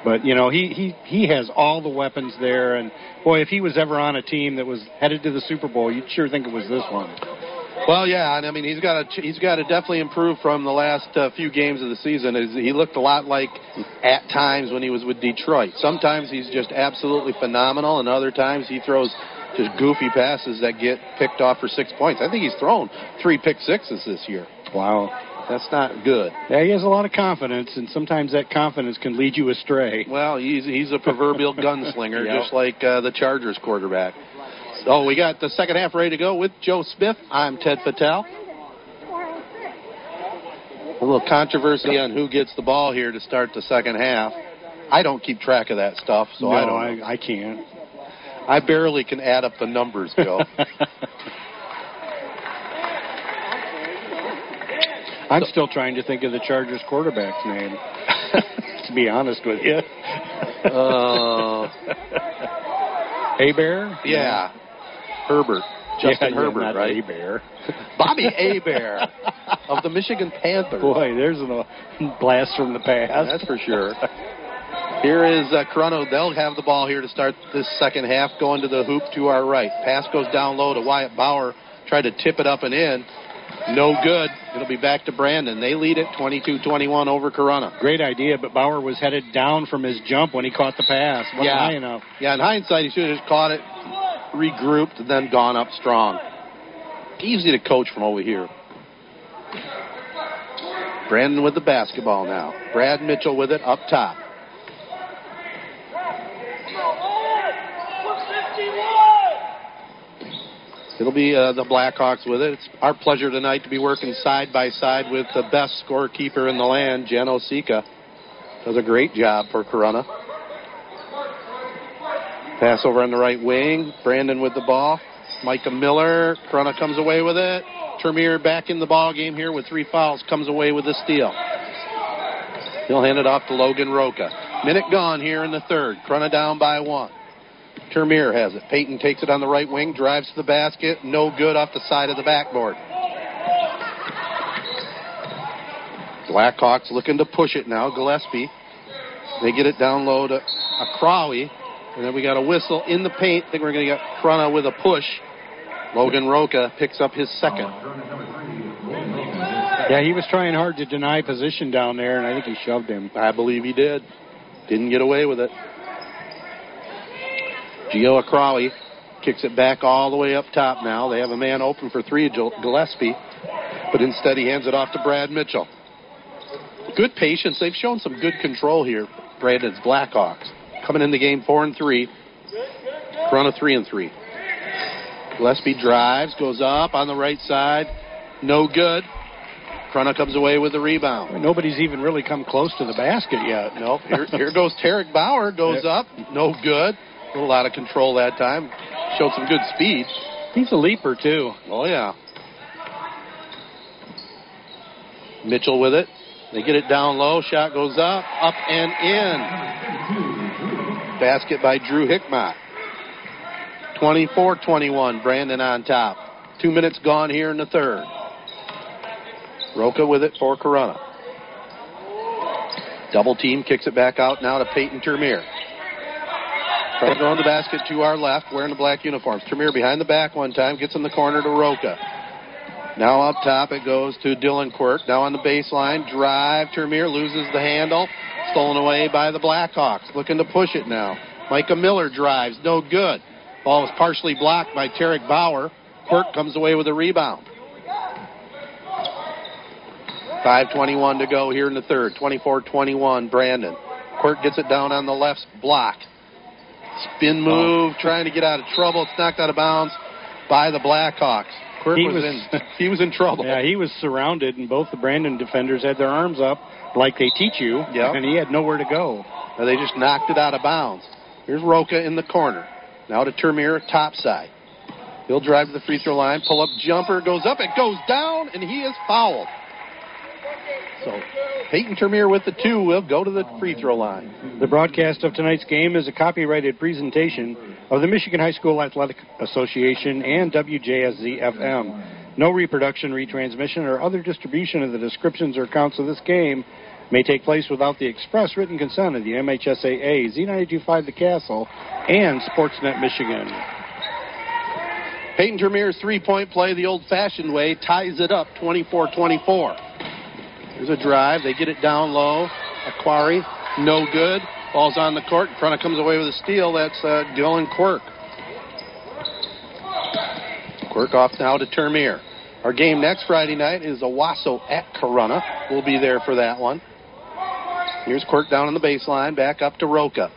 But, you know, he, he, he has all the weapons there. And, boy, if he was ever on a team that was headed to the Super Bowl, you'd sure think it was this one. Well, yeah, and I mean, he's got to he's got to definitely improve from the last uh, few games of the season. He looked a lot like at times when he was with Detroit. Sometimes he's just absolutely phenomenal, and other times he throws just goofy passes that get picked off for six points. I think he's thrown three pick sixes this year. Wow. That's not good. Yeah, he has a lot of confidence, and sometimes that confidence can lead you astray. Well, he's he's a proverbial gunslinger, yep. just like uh, the Chargers quarterback. So we got the second half ready to go with Joe Smith. I'm Ted Patel. A little controversy on who gets the ball here to start the second half. I don't keep track of that stuff, so no, I don't. I, I can't. I barely can add up the numbers, Bill. I'm so, still trying to think of the Chargers quarterback's name, to be honest with you. uh, Hebert? Yeah. Herbert. Justin yeah, Herbert, yeah, not right? Hebert. Bobby Hebert of the Michigan Panthers. Boy, there's a blast from the past. Yeah, that's for sure. Here is uh, Corunna. They'll have the ball here to start this second half, going to the hoop to our right. Pass goes down low to Wyatt Bauer. Tried to tip it up and in. No good. It'll be back to Brandon. They lead it twenty-two twenty-one over Corunna. Great idea, but Bauer was headed down from his jump when he caught the pass. Wasn't yeah. high enough. Yeah, in hindsight, he should have just caught it, regrouped, and then gone up strong. Easy to coach from over here. Brandon with the basketball now. Brad Mitchell with it up top. It'll be uh, the Blackhawks with it. It's our pleasure tonight to be working side by side with the best scorekeeper in the land, Jen Osika. Does a great job for Corunna. Pass over on the right wing. Brandon with the ball. Micah Miller. Corunna comes away with it. Tremere back in the ball game here with three fouls. Comes away with the steal. He'll hand it off to Logan Rocha. Minute gone here in the third. Corunna down by one. Tremere has it. Peyton takes it on the right wing, drives to the basket. No good off the side of the backboard. Blackhawks looking to push it now. Gillespie. They get it down low to Akrawi. And then we got a whistle in the paint. I think we're going to get Corunna with a push. Logan Rocha picks up his second. Yeah, he was trying hard to deny position down there, and I think he shoved him. I believe he did. Didn't get away with it. Gio Akrawi kicks it back all the way up top now. They have a man open for three, Gillespie, but instead he hands it off to Brad Mitchell. Good patience. They've shown some good control here, Brandon's Blackhawks. Coming in the game four and three. Corunna three and three. Gillespie drives, goes up on the right side. No good. Corunna comes away with the rebound. Nobody's even really come close to the basket yet. Nope. Here, here goes Tarek Bauer. Goes up. No good. A little out of control that time. Showed some good speed. He's a leaper, too. Oh, yeah. Mitchell with it. They get it down low. Shot goes up. Up and in. Basket by Drew Hickmott. twenty-four twenty-one. Brandon on top. Two minutes gone here in the third. Rocha with it for Corunna. Double team. Kicks it back out now to Peyton Tremere. Trying to go on the basket to our left, wearing the black uniforms. Tremere behind the back one time, gets in the corner to Rocha. Now up top, it goes to Dylan Quirk. Now on the baseline, drive. Tremere loses the handle. Stolen away by the Blackhawks. Looking to push it now. Micah Miller drives. No good. Ball was partially blocked by Tarek Bauer. Quirk comes away with a rebound. five twenty-one to go here in the third. twenty-four twenty-one, Brandon. Quirk gets it down on the left block. Spin move, oh. trying to get out of trouble. It's knocked out of bounds by the Blackhawks. Quirk he was, was in he was in trouble. Yeah, he was surrounded, and both the Brandon defenders had their arms up like they teach you, yep. and he had nowhere to go. Now they just knocked it out of bounds. Here's Rocha in the corner. Now to Tremere, topside. He'll drive to the free throw line, pull-up jumper, goes up, it goes down, and he is fouled. So Peyton Tremere with the two will go to the free throw line. The broadcast of tonight's game is a copyrighted presentation of the Michigan High School Athletic Association and W J S Z F M. No reproduction, retransmission, or other distribution of the descriptions or accounts of this game may take place without the express written consent of the M H S A A, Z ninety-two point five The Castle, and Sportsnet Michigan. Peyton Tremere's three-point play the old-fashioned way ties it up twenty-four twenty-four. There's a drive. They get it down low. Akwari, no good. Ball's on the court. Corunna comes away with a steal. That's uh, Dylan Quirk. Quirk off now to Tremere. Our game next Friday night is Owasso at Corunna. We'll be there for that one. Here's Quirk down on the baseline, back up to Rocha.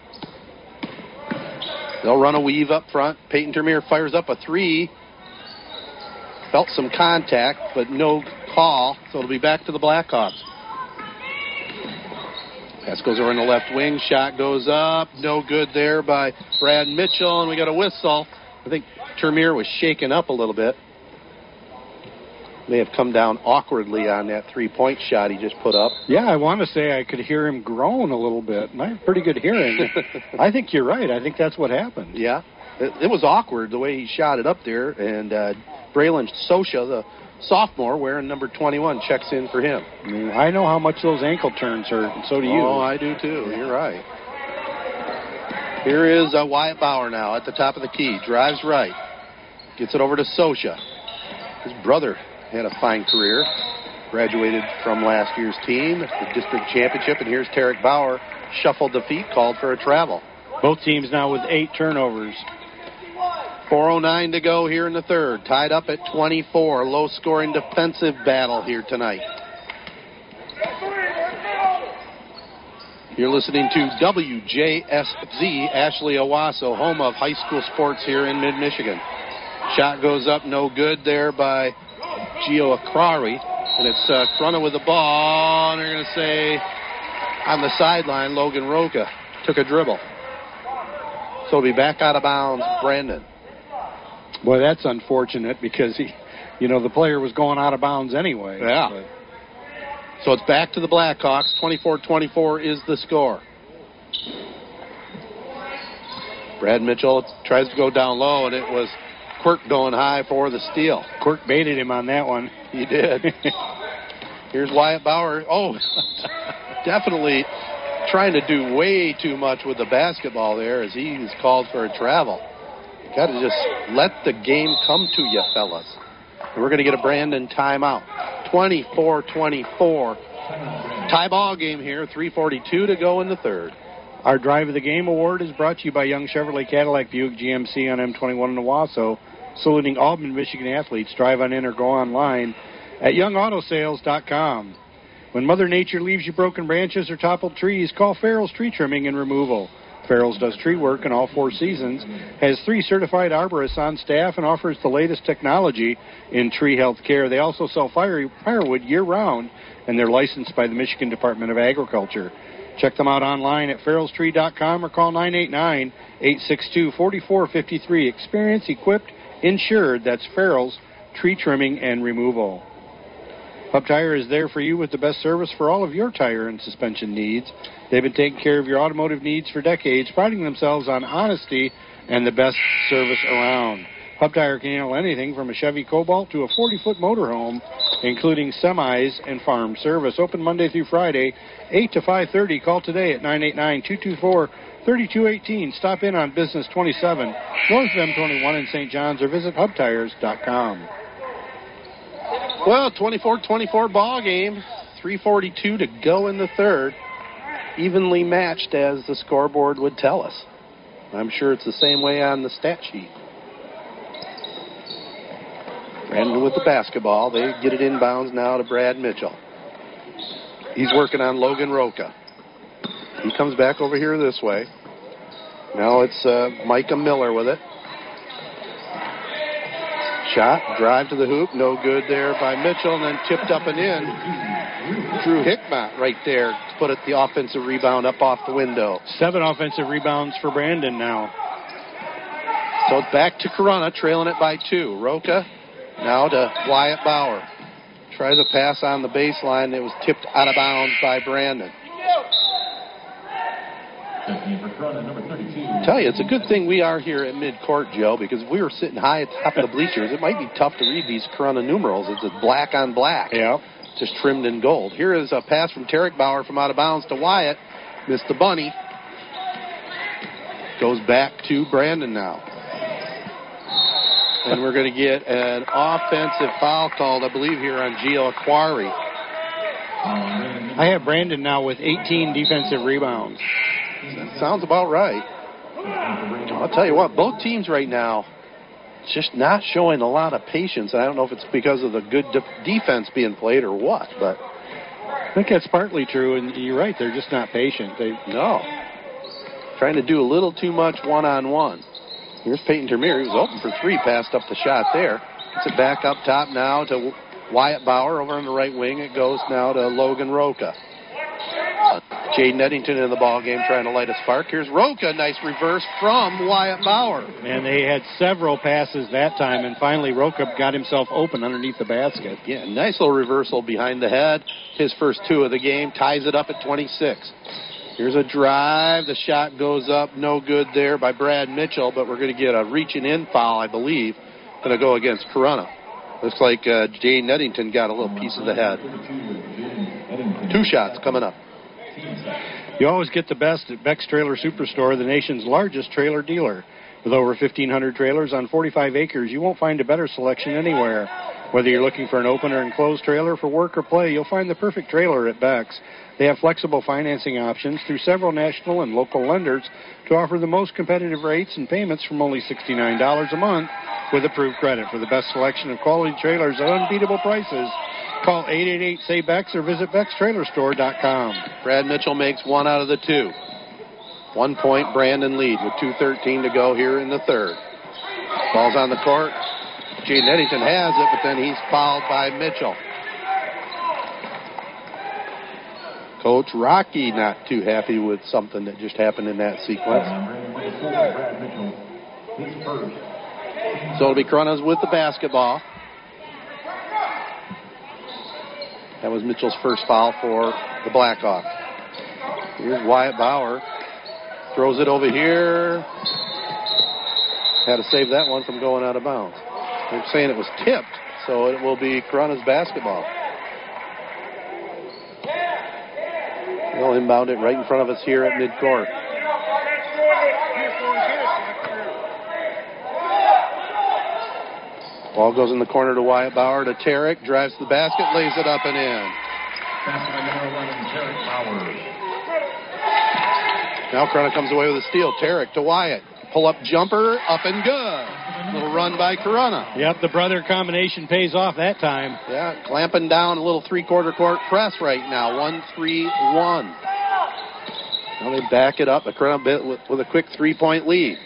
They'll run a weave up front. Peyton Tremere fires up a three. Felt some contact, but no call, so it'll be back to the Blackhawks. Pass goes over in the left wing. Shot goes up. No good there by Brad Mitchell, and we got a whistle. I think Tremere was shaken up a little bit. May have come down awkwardly on that three-point shot he just put up. Yeah, I want to say I could hear him groan a little bit. I have pretty good hearing. I think you're right. I think that's what happened. Yeah. It, it was awkward the way he shot it up there, and uh, Braylon Socha, the sophomore, wearing number twenty-one, checks in for him. I, mean, I know how much those ankle turns hurt, and so do you. Oh, I do, too. Yeah. You're right. Here is uh, Wyatt Bauer now at the top of the key. Drives right. Gets it over to Socha. His brother had a fine career. Graduated from last year's team at the district championship, and here's Tarek Bauer. Shuffled the feet, called for a travel. Both teams now with eight turnovers. four oh nine to go here in the third. Tied up at twenty-four. Low-scoring defensive battle here tonight. You're listening to W J S Z, Ashley Owasso, home of high school sports here in mid-Michigan. Shot goes up, no good there by Gio Akrawi, and it's uh, Corunna with the ball, and they're going to say on the sideline, Logan Rocha took a dribble. So it'll be back out of bounds, Brandon. Boy, that's unfortunate because, he, you know, the player was going out of bounds anyway. Yeah. But. So it's back to the Blackhawks. twenty-four twenty-four is the score. Brad Mitchell tries to go down low, and it was Quirk going high for the steal. Quirk baited him on that one. He did. Here's Wyatt Bauer. Oh, definitely trying to do way too much with the basketball there as he is called for a travel. You got to just let the game come to you, fellas. And we're going to get a Brandon timeout. twenty-four twenty-four. Tie ball game here. three forty-two to go in the third. Our Drive of the Game award is brought to you by Young Chevrolet Cadillac Buick G M C on M twenty-one in Owasso. Saluting Auburn, Michigan athletes. Drive on in or go online at young auto sales dot com. When Mother Nature leaves you broken branches or toppled trees, call Farrell's Tree Trimming and Removal. Farrell's does tree work in all four seasons, has three certified arborists on staff, and offers the latest technology in tree health care. They also sell firewood year-round, and they're licensed by the Michigan Department of Agriculture. Check them out online at farrells tree dot com or call nine eight nine, eight six two, four four five three. Experience, equipped, insured. That's Farrell's Tree Trimming and Removal. Hub Tire is there for you with the best service for all of your tire and suspension needs. They've been taking care of your automotive needs for decades, priding themselves on honesty and the best service around. Hub Tire can handle anything from a Chevy Cobalt to a forty-foot motorhome, including semis and farm service. Open Monday through Friday, eight to five thirty. Call today at nine eight nine, two two four, three two one eight. Stop in on Business twenty-seven, North M twenty-one in Saint John's, or visit hub tires dot com. Well, twenty-four twenty-four ball game, three forty-two to go in the third, evenly matched as the scoreboard would tell us. I'm sure it's the same way on the stat sheet. Brandon with the basketball. They get it inbounds now to Brad Mitchell. He's working on Logan Rocha. He comes back over here this way. Now it's uh, Micah Miller with it. Shot, drive to the hoop, no good there by Mitchell, and then tipped up and in. Drew Hickmott right there to put it, the offensive rebound up off the window. Seven offensive rebounds for Brandon now. So it's back to Corunna, trailing it by two. Rocha now to Wyatt Bauer. Tries a pass on the baseline. It was tipped out of bounds by Brandon. I tell you, it's a good thing we are here at midcourt, Joe, because if we were sitting high at the top of the bleachers, it might be tough to read these Corunna numerals. It's a black on black. Yeah. Just trimmed in gold. Here is a pass from Tarek Bauer from out of bounds to Wyatt. Missed the bunny. Goes back to Brandon now. And we're going to get an offensive foul called, I believe, here on Gio Akrawi. I have Brandon now with eighteen defensive rebounds. That sounds about right. I'll tell you what, both teams right now just not showing a lot of patience. I don't know if it's because of the good de- defense being played or what, but I think that's partly true, and you're right. They're just not patient. They No. Trying to do a little too much one-on-one. Here's Peyton Tremere, who's open for three, passed up the shot there. Gets it back up top now to Wyatt Bauer over on the right wing. It goes now to Logan Rocha. Uh, Jaden Eddington in the ballgame trying to light a spark. Here's Rocha, nice reverse from Wyatt Bauer. And they had several passes that time, and finally Rocha got himself open underneath the basket. Yeah, nice little reversal behind the head. His first two of the game, ties it up at twenty-six. Here's a drive. The shot goes up, no good there by Brad Mitchell, but we're going to get a reaching in foul, I believe. Going to go against Corunna. Looks like uh, Jaden Eddington got a little piece of the head. Two shots coming up. You always get the best at Beck's Trailer Superstore, the nation's largest trailer dealer. With over fifteen hundred trailers on forty-five acres, you won't find a better selection anywhere. Whether you're looking for an open or enclosed trailer for work or play, you'll find the perfect trailer at Beck's. They have flexible financing options through several national and local lenders to offer the most competitive rates and payments from only sixty-nine dollars a month with approved credit. For the best selection of quality trailers at unbeatable prices, call eight eight eight, S A Y, BECKS or visit Becks Trailer Store dot com. Brad Mitchell makes one out of the two. One point Brandon lead with two thirteen to go here in the third. Ball's on the court. Jaden Eddington has it, but then he's fouled by Mitchell. Coach Rocky not too happy with something that just happened in that sequence. So it'll be Corunna's with the basketball. That was Mitchell's first foul for the Blackhawks. Here's Wyatt Bauer. Throws it over here. Had to save that one from going out of bounds. They're saying it was tipped, so it will be Corunna's basketball. They'll inbound it right in front of us here at midcourt. Ball goes in the corner to Wyatt Bauer to Tarek. Drives to the basket, lays it up and in. Now Corunna comes away with a steal. Tarek to Wyatt. Pull-up jumper, up and good. Little run by Corunna. Yep, the brother combination pays off that time. Yeah, clamping down a little three-quarter court press right now. One, three, one. Now they back it up. Corunna bit with, with a quick three-point lead.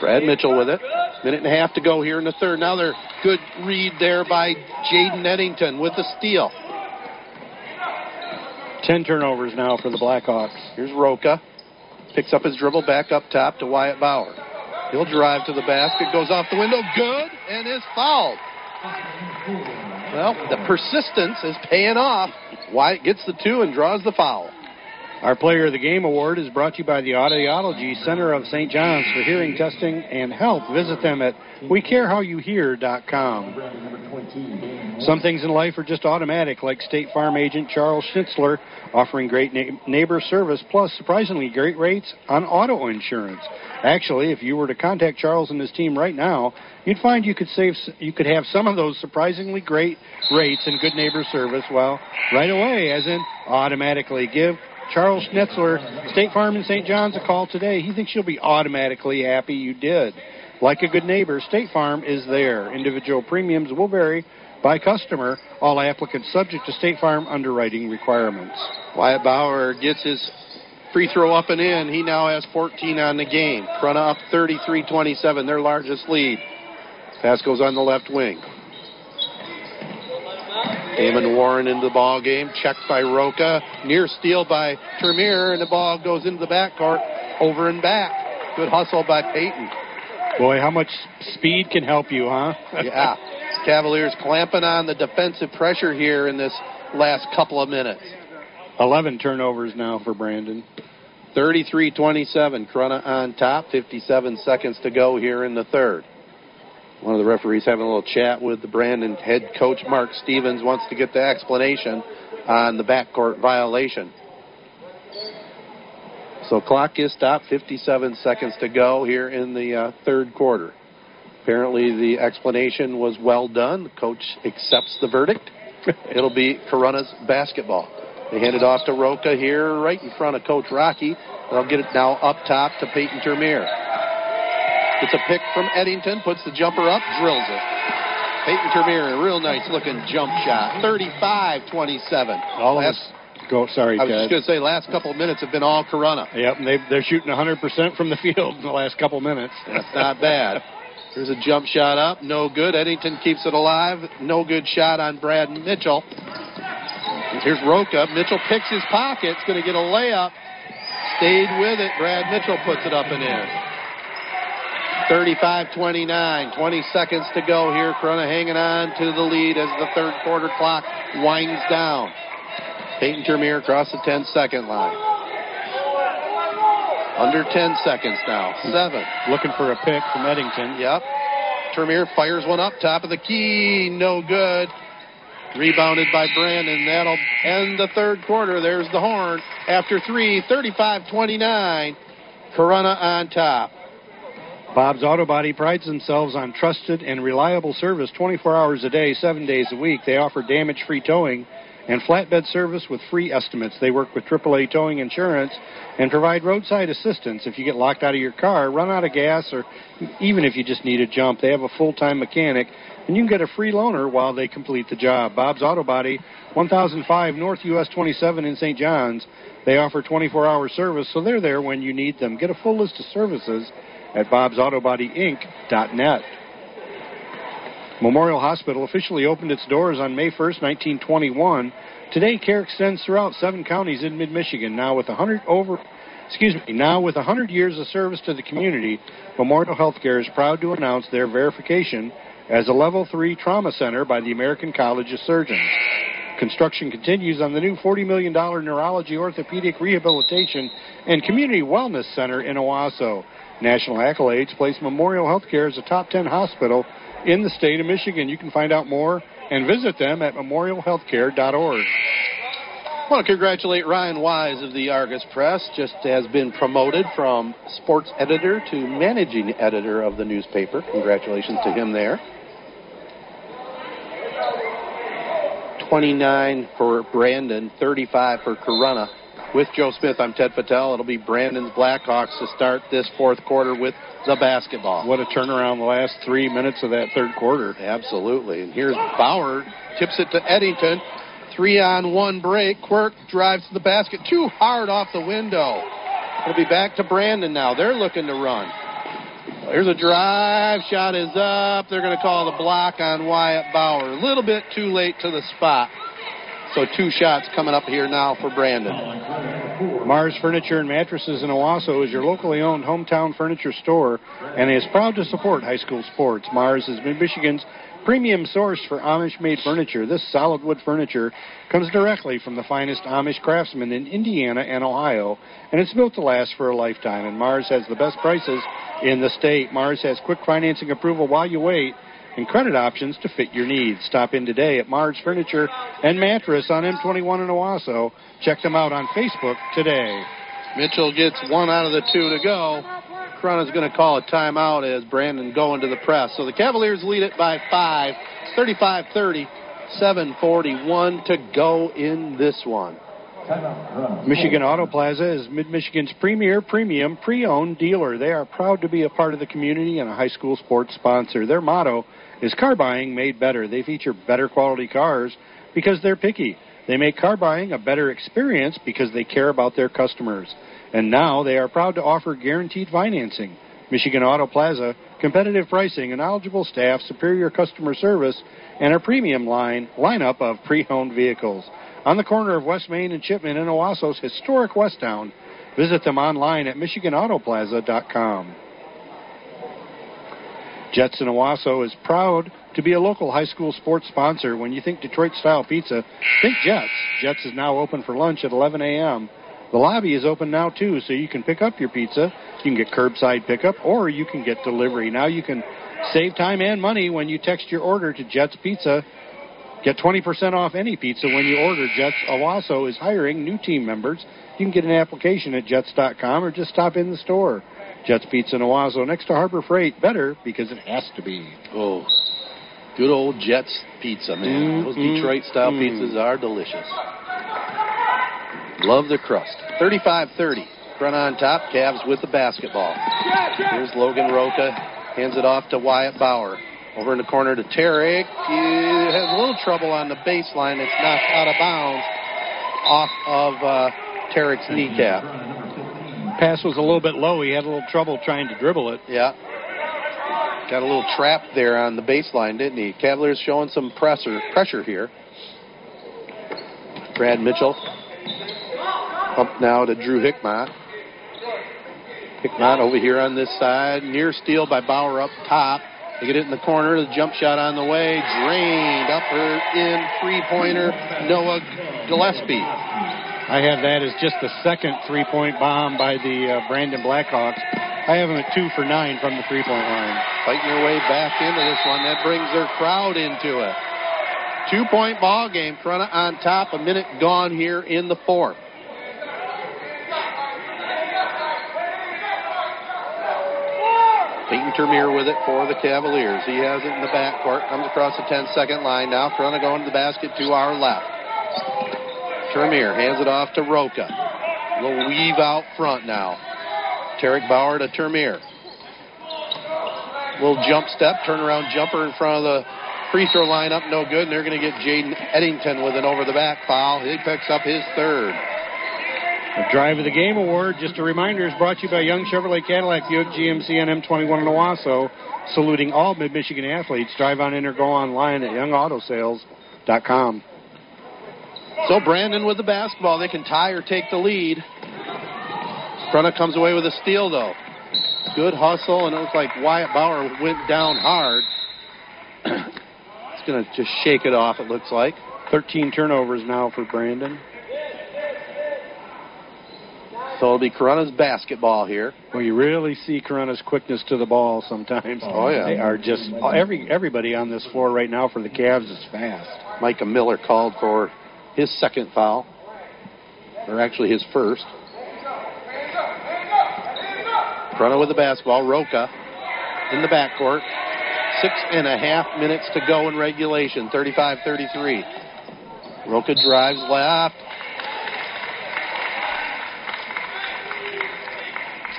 Brad Mitchell with it. Minute and a half to go here in the third. Another good read there by Jaden Eddington with the steal. Ten turnovers now for the Blackhawks. Here's Rocha. Picks up his dribble back up top to Wyatt Bauer. He'll drive to the basket, goes off the window, good, and is fouled. Well, the persistence is paying off. Wyatt gets the two and draws the foul. Our Player of the Game award is brought to you by the Audiology Center of Saint John's for hearing, testing, and help. Visit them at we care how you hear dot com. Some things in life are just automatic, like State Farm agent Charles Schnetzler, offering great na- neighbor service, plus surprisingly great rates on auto insurance. Actually, if you were to contact Charles and his team right now, you'd find you could save, you could have some of those surprisingly great rates and good neighbor service, well, right away, as in automatically. Give Charles Schnetzler, State Farm in Saint John's, a call today. He thinks you'll be automatically happy you did. Like a good neighbor, State Farm is there. Individual premiums will vary by customer. All applicants subject to State Farm underwriting requirements. Wyatt Bauer gets his free throw up and in. He now has fourteen on the game. Corunna up thirty-three twenty-seven, their largest lead. Pass goes on the left wing. Damon Warren into the ball game, checked by Rocha, near steal by Tremere, and the ball goes into the backcourt, over and back. Good hustle by Peyton. Boy, how much speed can help you, huh? Yeah. Cavaliers clamping on the defensive pressure here in this last couple of minutes. eleven turnovers now for Brandon. thirty-three twenty-seven, Corunna on top, fifty-seven seconds to go here in the third. One of the referees having a little chat with the Brandon head coach, Mark Stevens, wants to get the explanation on the backcourt violation. So clock is stopped, fifty-seven seconds to go here in the uh, third quarter. Apparently the explanation was well done. The coach accepts the verdict. It'll be Corunna's basketball. They hand it off to Rocha here right in front of Coach Rocky. They'll get it now up top to Peyton Tremere. It's a pick from Eddington, puts the jumper up, drills it. Peyton Tremere, a real nice-looking jump shot, thirty-five twenty-seven. All last, go, sorry, I was Ted. just going to say, last couple of minutes have been all Corunna. Yep, and they, they're shooting one hundred percent from the field in the last couple minutes. That's not bad. There's a jump shot up, no good. Eddington keeps it alive, no good shot on Brad Mitchell. Here's Rocha. Mitchell picks his pocket. It's going to get a layup. Stayed with it. Brad Mitchell puts it up and in. thirty-five twenty-nine. twenty seconds to go here. Corunna hanging on to the lead as the third quarter clock winds down. Peyton Tremere across the ten-second line. Under ten seconds now. Seven. Looking for a pick from Eddington. Yep. Tremere fires one up. Top of the key. No good. Rebounded by Brandon. That'll end the third quarter. There's the horn. After three, thirty-five twenty-nine. Corunna on top. Bob's Auto Body prides themselves on trusted and reliable service twenty-four hours a day, seven days a week. They offer damage-free towing and flatbed service with free estimates. They work with triple A towing insurance and provide roadside assistance if you get locked out of your car, run out of gas, or even if you just need a jump. They have a full-time mechanic, and you can get a free loaner while they complete the job. Bob's Auto Body, one thousand five North U S twenty-seven in Saint John's. They offer twenty-four hour service, so they're there when you need them. Get a full list of services at bobs auto body inc dot net. Memorial Hospital officially opened its doors on May first, nineteen twenty-one. Today, care extends throughout seven counties in mid-Michigan. Now with one hundred over, excuse me, now with one hundred years of service to the community, Memorial Healthcare is proud to announce their verification as a Level three Trauma Center by the American College of Surgeons. Construction continues on the new forty million dollars Neurology, Orthopedic Rehabilitation, and Community Wellness Center in Owasso. National accolades place Memorial Healthcare as a top ten hospital in the state of Michigan. You can find out more and visit them at memorial healthcare dot org. I want to congratulate Ryan Wise of the Argus Press. Just has been promoted from sports editor to managing editor of the newspaper. Congratulations to him there. twenty-nine for Brandon, thirty-five for Corunna. With Joe Smith, I'm Ted Patel. It'll be Brandon's Blackhawks to start this fourth quarter with the basketball. What a turnaround the last three minutes of that third quarter. Absolutely. And here's Bauer, tips it to Eddington. Three-on-one break. Quirk drives to the basket. Too hard off the window. It'll be back to Brandon now. They're looking to run. Here's a drive. Shot is up. They're going to call the block on Wyatt Bauer. A little bit too late to the spot. So two shots coming up here now for Brandon. Mars Furniture and Mattresses in Owasso is your locally owned hometown furniture store and is proud to support high school sports. Mars has been Michigan's premium source for Amish-made furniture. This solid wood furniture comes directly from the finest Amish craftsmen in Indiana and Ohio, and it's built to last for a lifetime. And Mars has the best prices in the state. Mars has quick financing approval while you wait, and credit options to fit your needs. Stop in today at Mars Furniture and Mattress on M twenty-one in Owasso. Check them out on Facebook today. Mitchell gets one out of the two to go. Corunna's going to call a timeout as Brandon going to the press. So the Cavaliers lead it by five, thirty-five thirty, seven forty-one to go in this one. Michigan Auto Plaza is Mid-Michigan's premier premium pre-owned dealer. They are proud to be a part of the community and a high school sports sponsor. Their motto is car buying made better. They feature better quality cars because they're picky. They make car buying a better experience because they care about their customers. And now they are proud to offer guaranteed financing. Michigan Auto Plaza, competitive pricing, a knowledgeable staff, superior customer service, and a premium line lineup of pre-owned vehicles. On the corner of West Main and Chipman in Owasso's historic Westtown. Visit them online at michigan auto plaza dot com. Jets in Owasso is proud to be a local high school sports sponsor. When you think Detroit-style pizza, think Jets. Jets is now open for lunch at eleven a.m. The lobby is open now, too, so you can pick up your pizza. You can get curbside pickup, or you can get delivery. Now you can save time and money when you text your order to Jets Pizza. Get twenty percent off any pizza when you order. Jets Owasso is hiring new team members. You can get an application at jets dot com or just stop in the store. Jets Pizza in Owasso next to Harbor Freight. Better because it has to be. Oh, good old Jets Pizza, man. Mm, Those mm, Detroit-style mm. pizzas are delicious. Love the crust. thirty-five thirty. Front on top, Cavs with the basketball. Here's Logan Rocha, hands it off to Wyatt Bauer. Over in the corner to Tarek. He has a little trouble on the baseline. It's knocked out of bounds off of uh, Tarek's kneecap. Pass was a little bit low. He had a little trouble trying to dribble it. Yeah. Got a little trap there on the baseline, didn't he? Cavaliers showing some pressure, pressure here. Brad Mitchell. Up now to Drew Hickmott. Hickmott over here on this side. Near steal by Bauer up top. They get it in the corner. The jump shot on the way. Drained. Upper in three-pointer. Noah Gillespie. I have that as just the second three-point bomb by the uh, Brandon Blackhawks. I have them at two for nine from the three-point line. Fighting their way back into this one. That brings their crowd into it. Two-point ball game. Corunna on top. A minute gone here in the fourth. Peyton Tremere with it for the Cavaliers. He has it in the backcourt. Comes across the ten-second line now. Corunna going to the basket to our left. Tremere hands it off to Rocha. A little weave out front now. Tarek Bauer to Tremere. Little jump step, turnaround jumper in front of the free throw line up, no good. And they're going to get Jaden Eddington with an over-the-back foul. He picks up his third. The Drive of the Game Award, just a reminder, is brought to you by Young Chevrolet Cadillac, Buick G M C, and M twenty-one in Owasso, saluting all Mid-Michigan athletes. Drive on in or go online at young auto sales dot com. So Brandon with the basketball. They can tie or take the lead. Corunna comes away with a steal, though. Good hustle, and it looks like Wyatt Bauer went down hard. He's going to just shake it off, it looks like. thirteen turnovers now for Brandon. So it'll be Corunna's basketball here. Well, you really see Corunna's quickness to the ball sometimes. Oh, yeah. They are just, every everybody on this floor right now for the Cavs is fast. Micah Miller called for his second foul, or actually his first. Corunna with the basketball. Rocha in the backcourt. Six and a half minutes to go in regulation, thirty-five thirty-three. Rocha drives left.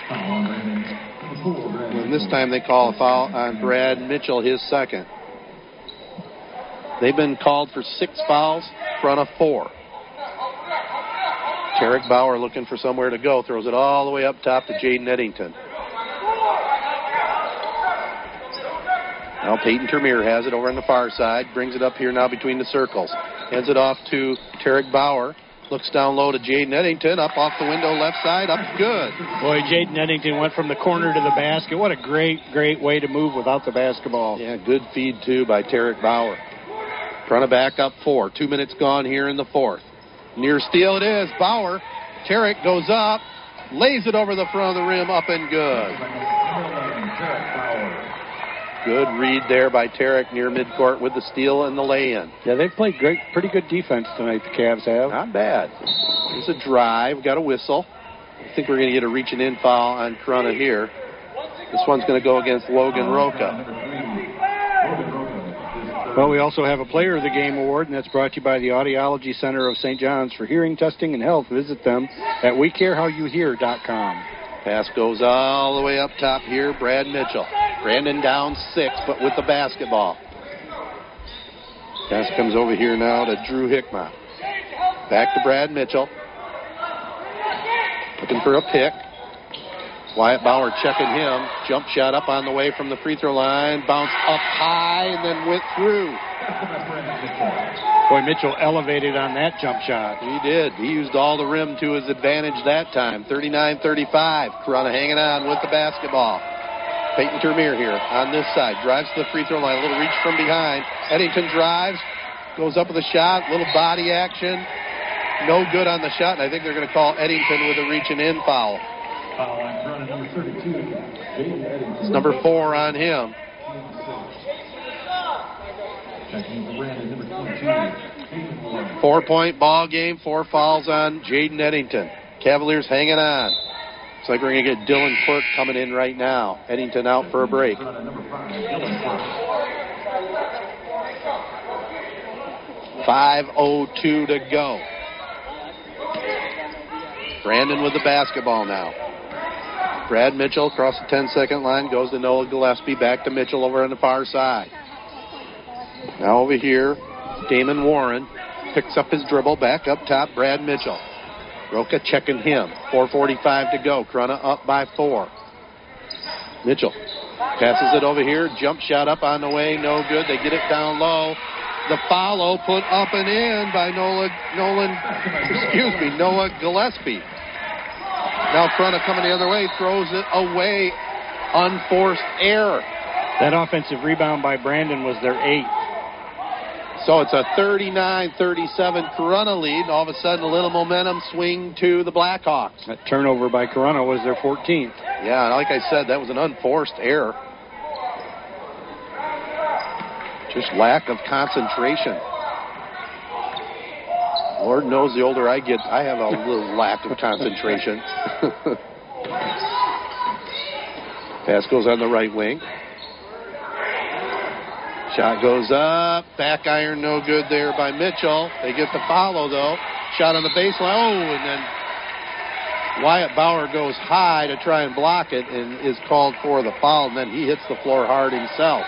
And this time they call a foul on Brad Mitchell, his second. They've been called for six fouls, Corunna four. Tarek Bauer looking for somewhere to go, throws it all the way up top to Jaden Eddington. Now Peyton Tremere has it over on the far side, brings it up here now between the circles. Hands it off to Tarek Bauer. Looks down low to Jaden Eddington, up off the window, left side, up, good. Boy, Jaden Eddington went from the corner to the basket. What a great, great way to move without the basketball. Yeah, good feed, too, by Tarek Bauer. Corunna back up four. Two minutes gone here in the fourth. Near steal it is. Bauer, Tarek goes up, lays it over the front of the rim, up and good. Good read there by Tarek near midcourt with the steal and the lay-in. Yeah, they've played great, pretty good defense tonight, the Cavs have. Not bad. There's a drive, got a whistle. I think we're going to get a reaching-in foul on Corunna here. This one's going to go against Logan Rocha. Well, we also have a Player of the Game Award, and that's brought to you by the Audiology Center of Saint John's for hearing, testing, and health. Visit them at we care how you hear dot com. Pass goes all the way up top here, Brad Mitchell. Brandon down six, but with the basketball. Pass comes over here now to Drew Hickmott. Back to Brad Mitchell. Looking for a pick. Wyatt Bauer checking him. Jump shot up on the way from the free throw line. Bounced up high and then went through. Boy, Mitchell elevated on that jump shot. He did. He used all the rim to his advantage that time. thirty-nine thirty-five. Corunna hanging on with the basketball. Peyton Tremere here on this side. Drives to the free throw line. A little reach from behind. Eddington drives. Goes up with a shot. Little body action. No good on the shot. And I think they're going to call Eddington with a reaching-in foul. Foul on Corunna number thirty-two. It's number four on him. Four-point ball game. Four fouls on Jaden Eddington. Cavaliers hanging on. Looks like we're going to get Dylan Quirk coming in right now. Eddington out for a break. five oh two to go. Brandon with the basketball now. Brad Mitchell across the ten-second line, goes to Noah Gillespie, back to Mitchell over on the far side. Now over here, Damon Warren picks up his dribble, back up top, Brad Mitchell. Rocha checking him, four forty-five to go, Corunna up by four. Mitchell passes it over here, jump shot up on the way, no good, they get it down low. The follow put up and in by Nolan, Nolan excuse me, Noah Gillespie. Now Corunna coming the other way, throws it away, unforced error. That offensive rebound by Brandon was their eighth. So it's a thirty-nine thirty-seven Corunna lead. All of a sudden, a little momentum swing to the Blackhawks. That turnover by Corunna was their fourteenth. Yeah, like I said, that was an unforced error. Just lack of concentration. Lord knows the older I get, I have a little lack of concentration. Pass goes on the right wing. Shot goes up. Back iron no good there by Mitchell. They get the follow, though. Shot on the baseline. Oh, and then Wyatt Bauer goes high to try and block it and is called for the foul, and then he hits the floor hard himself.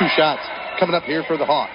Two shots coming up here for the Hawks.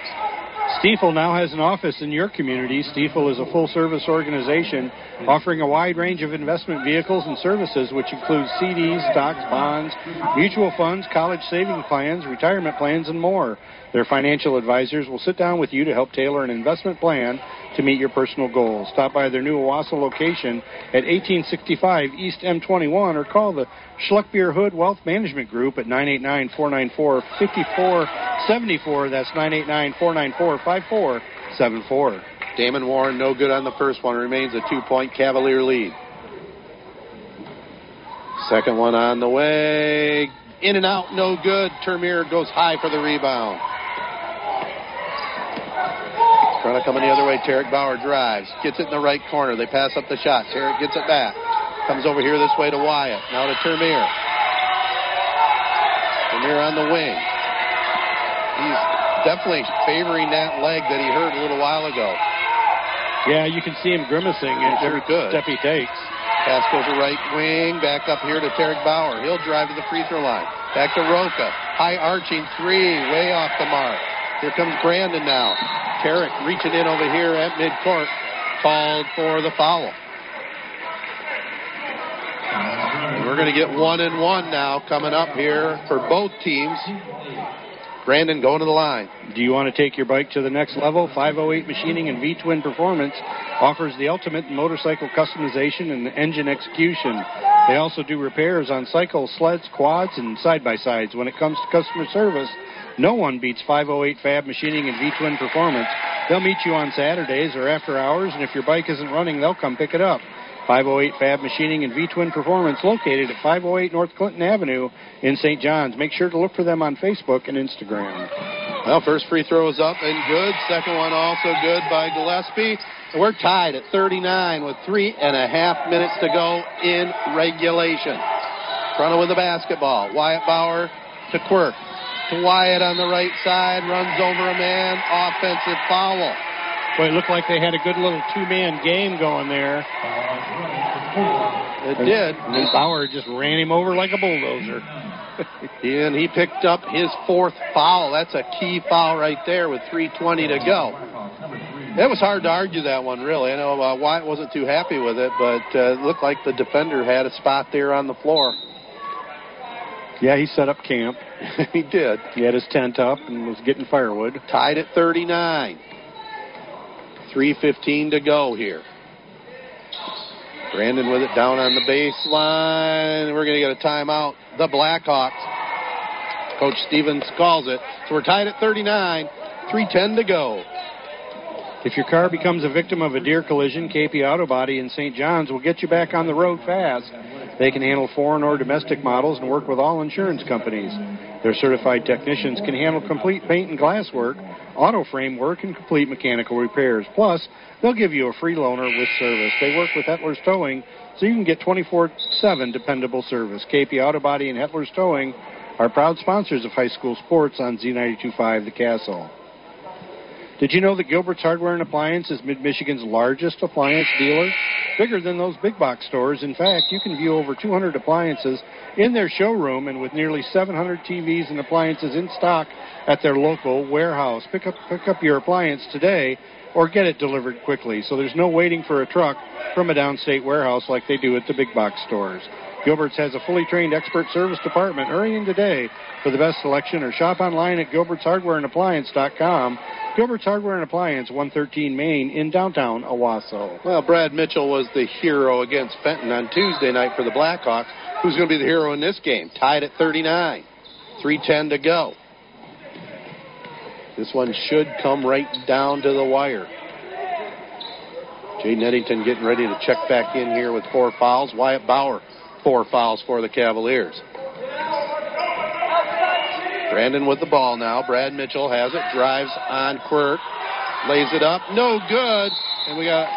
Stiefel now has an office in your community. Stiefel is a full-service organization offering a wide range of investment vehicles and services, which includes C Ds, stocks, bonds, mutual funds, college saving plans, retirement plans, and more. Their financial advisors will sit down with you to help tailor an investment plan to meet your personal goals. Stop by their new Owasso location at eighteen sixty-five East M twenty-one or call the Schluckbeer Hood Wealth Management Group at nine eight nine, four nine four, five four seven four. That's nine eight nine, four nine four, five four seven four. Damon Warren, no good on the first one. Remains a two-point Cavalier lead. Second one on the way. In and out, no good. Tremere goes high for the rebound. Corunna coming the other way. Tarek Bauer drives. Gets it in the right corner. They pass up the shot. Tarek gets it back. Comes over here this way to Wyatt. Now to Tremere. Tremere on the wing. He's definitely favoring that leg that he hurt a little while ago. Yeah, you can see him grimacing at every step he takes. Pass goes to right wing, back up here to Tarek Bauer. He'll drive to the free throw line. Back to Rocha. High arching three, way off the mark. Here comes Brandon now. Tarek reaching in over here at midcourt. Called for the foul. We're going to get one and one now coming up here for both teams. Brandon going to the line. Do you want to take your bike to the next level? five oh eight Machining and V-Twin Performance offers the ultimate in motorcycle customization and engine execution. They also do repairs on cycles, sleds, quads, and side-by-sides. When it comes to customer service, no one beats five oh eight Fab Machining and V-Twin Performance. They'll meet you on Saturdays or after hours, and if your bike isn't running, they'll come pick it up. five oh eight Fab Machining and V-Twin Performance, located at five oh eight North Clinton Avenue in Saint John's. Make sure to look for them on Facebook and Instagram. Well, first free throw is up and good. Second one also good by Gillespie. And we're tied at thirty-nine with three and a half minutes to go in regulation. Corunna with the basketball. Wyatt Bauer to Quirk. To Wyatt on the right side. Runs over a man. Offensive foul. Boy, it looked like they had a good little two-man game going there. It did. And then Bauer just ran him over like a bulldozer. And he picked up his fourth foul. That's a key foul right there with three twenty to go. It was hard to argue that one, really. I know uh, Wyatt wasn't too happy with it, but uh, it looked like the defender had a spot there on the floor. Yeah, he set up camp. He did. He had his tent up and was getting firewood. Tied at thirty-nine. three fifteen to go here. Brandon with it down on the baseline. We're going to get a timeout. The Blackhawks. Coach Stevens calls it. So we're tied at thirty-nine. three ten to go. If your car becomes a victim of a deer collision, K P Auto Body in Saint John's will get you back on the road fast. They can handle foreign or domestic models and work with all insurance companies. Their certified technicians can handle complete paint and glass work, auto frame work, and complete mechanical repairs. Plus, they'll give you a free loaner with service. They work with Hetler's Towing, so you can get twenty-four seven dependable service. K P Auto Body and Hetler's Towing are proud sponsors of high school sports on Z ninety-two point five The Castle. Did you know that Gilbert's Hardware and Appliance is Mid-Michigan's largest appliance dealer? Bigger than those big box stores. In fact, you can view over two hundred appliances in their showroom, and with nearly seven hundred T Vs and appliances in stock at their local warehouse. Pick up, pick up your appliance today or get it delivered quickly. So there's no waiting for a truck from a downstate warehouse like they do at the big box stores. Gilbert's has a fully trained expert service department. Hurry in today for the best selection or shop online at Gilbert's Hardware and Appliance dot com. Gilbert's Hardware and Appliance, one thirteen Main in downtown Owasso. Well, Brad Mitchell was the hero against Fenton on Tuesday night for the Blackhawks. Who's going to be the hero in this game? Tied at thirty-nine. three ten to go. This one should come right down to the wire. Jaden Eddington getting ready to check back in here with four fouls. Wyatt Bauer, four fouls for the Cavaliers. Brandon with the ball now. Brad Mitchell has it. Drives on Quirk. Lays it up. No good. And we got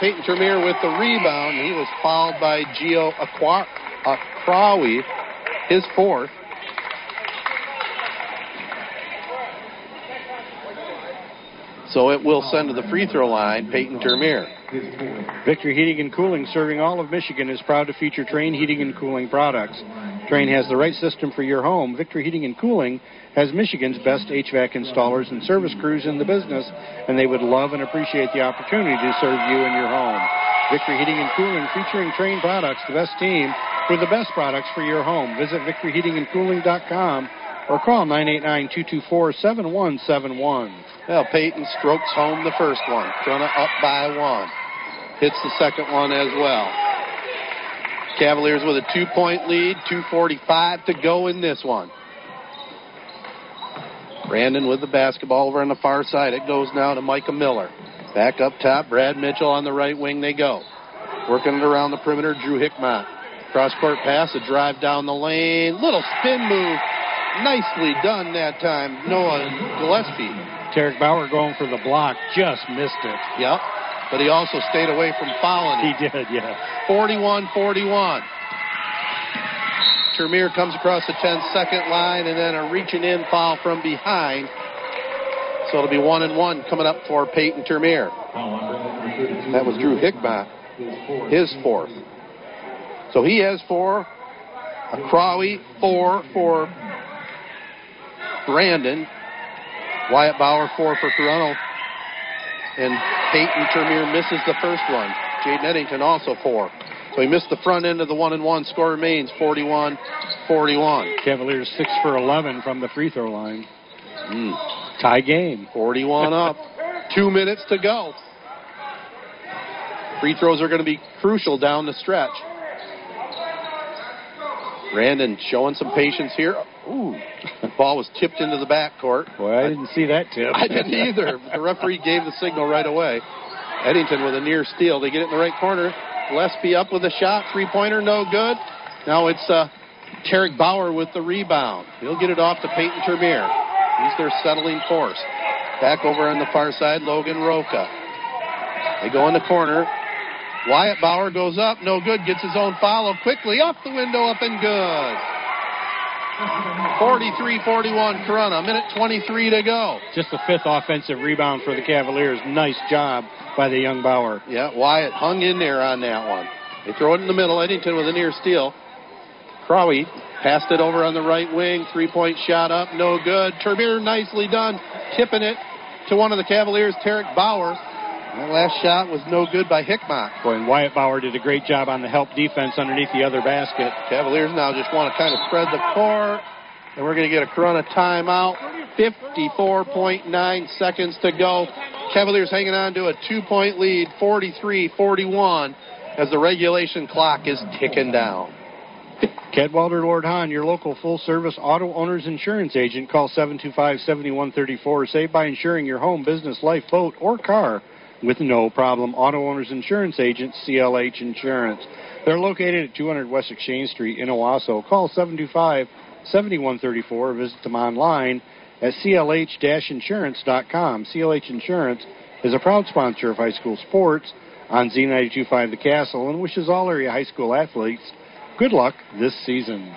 Peyton Tremere with the rebound. He was fouled by Gio Akrawi, his fourth. So it will send to the free throw line, Peyton Tremere. Victory Heating and Cooling, serving all of Michigan, is proud to feature Trane Heating and Cooling products. Trane has the right system for your home. Victory Heating and Cooling has Michigan's best H V A C installers and service crews in the business, and they would love and appreciate the opportunity to serve you and your home. Victory Heating and Cooling, featuring Trane products, the best team for the best products for your home. Visit victory heating and cooling dot com or call nine eight nine, two two four, seven one seven one. Well, Peyton strokes home the first one. Corunna up by one. Hits the second one as well. Cavaliers with a two-point lead, two forty-five to go in this one. Brandon with the basketball over on the far side. It goes now to Micah Miller. Back up top, Brad Mitchell on the right wing they go. Working it around the perimeter, Drew Hickmott. Cross-court pass, a drive down the lane. Little spin move. Nicely done that time, Noah Gillespie. Tarek Bauer going for the block, just missed it. Yep, but he also stayed away from fouling. He did, yeah. forty-one forty-one. Tremere comes across the ten-second line, and then a reaching-in foul from behind. So it'll be one and one coming up for Peyton Tremere. That was Drew Hickmott, his fourth. So he has four. Akrawi, four for Brandon. Wyatt Bauer, four for Corunna. And Peyton Tremere misses the first one. Jaden Eddington also four. So he missed the front end of the one and one. Score remains forty-one forty-one. Cavaliers six for eleven from the free throw line. Mm. Tie game. forty-one up. Two minutes to go. Free throws are going to be crucial down the stretch. Brandon showing some patience here. Ooh, the ball was tipped into the backcourt. Boy, I didn't see that tip. I didn't either. The referee gave the signal right away. Eddington with a near steal. They get it in the right corner. Gillespie up with a shot. Three-pointer, no good. Now it's uh, Tarek Bauer with the rebound. He'll get it off to Peyton Tremere. He's their settling force. Back over on the far side, Logan Rocha. They go in the corner. Wyatt Bauer goes up, no good, gets his own foul quickly, off the window, up and good. forty-three forty-one, Corunna, a minute twenty-three to go. Just the fifth offensive rebound for the Cavaliers. Nice job by the young Bauer. Yeah, Wyatt hung in there on that one. They throw it in the middle, Eddington with a near steal. Crowley passed it over on the right wing, three-point shot up, no good. Tremere nicely done, tipping it to one of the Cavaliers, Tarek Bauer. That last shot was no good by Hickmott. Boy, and Wyatt Bauer did a great job on the help defense underneath the other basket. Cavaliers now just want to kind of spread the court, and we're going to get a Corunna timeout. fifty-four point nine seconds to go. Cavaliers hanging on to a two-point lead, forty-three forty-one, as the regulation clock is ticking down. Cadwalder Lord Hahn, your local full-service auto owner's insurance agent. Call seven two five, seven one three four. Save by insuring your home, business, life, boat, or car with no problem. Auto Owners Insurance Agent, C L H Insurance. They're located at two hundred West Exchange Street in Owasso. Call seven two five, seven one three four or visit them online at c l h dash insurance dot com. C L H Insurance is a proud sponsor of high school sports on Z ninety-two point five The Castle and wishes all area high school athletes good luck this season.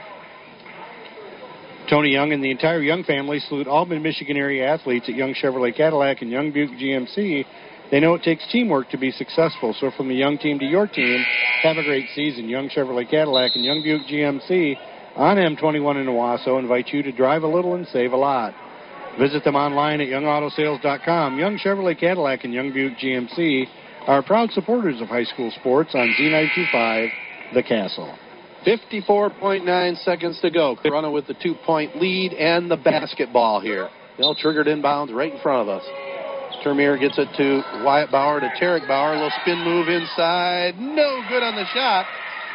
Tony Young and the entire Young family salute all Mid-Michigan area athletes at Young Chevrolet Cadillac and Young Buick G M C. They know it takes teamwork to be successful. So from the Young team to your team, have a great season. Young Chevrolet Cadillac and Young Buick G M C on M twenty-one in Owasso invite you to drive a little and save a lot. Visit them online at young auto sales dot com. Young Chevrolet Cadillac and Young Buick G M C are proud supporters of high school sports on Z ninety-two point five, The Castle. fifty-four point nine seconds to go. Corunna with the two-point lead and the basketball here. They'll triggered inbounds right in front of us. Tremere gets it to Wyatt Bauer, to Tarek Bauer. A little spin move inside. No good on the shot.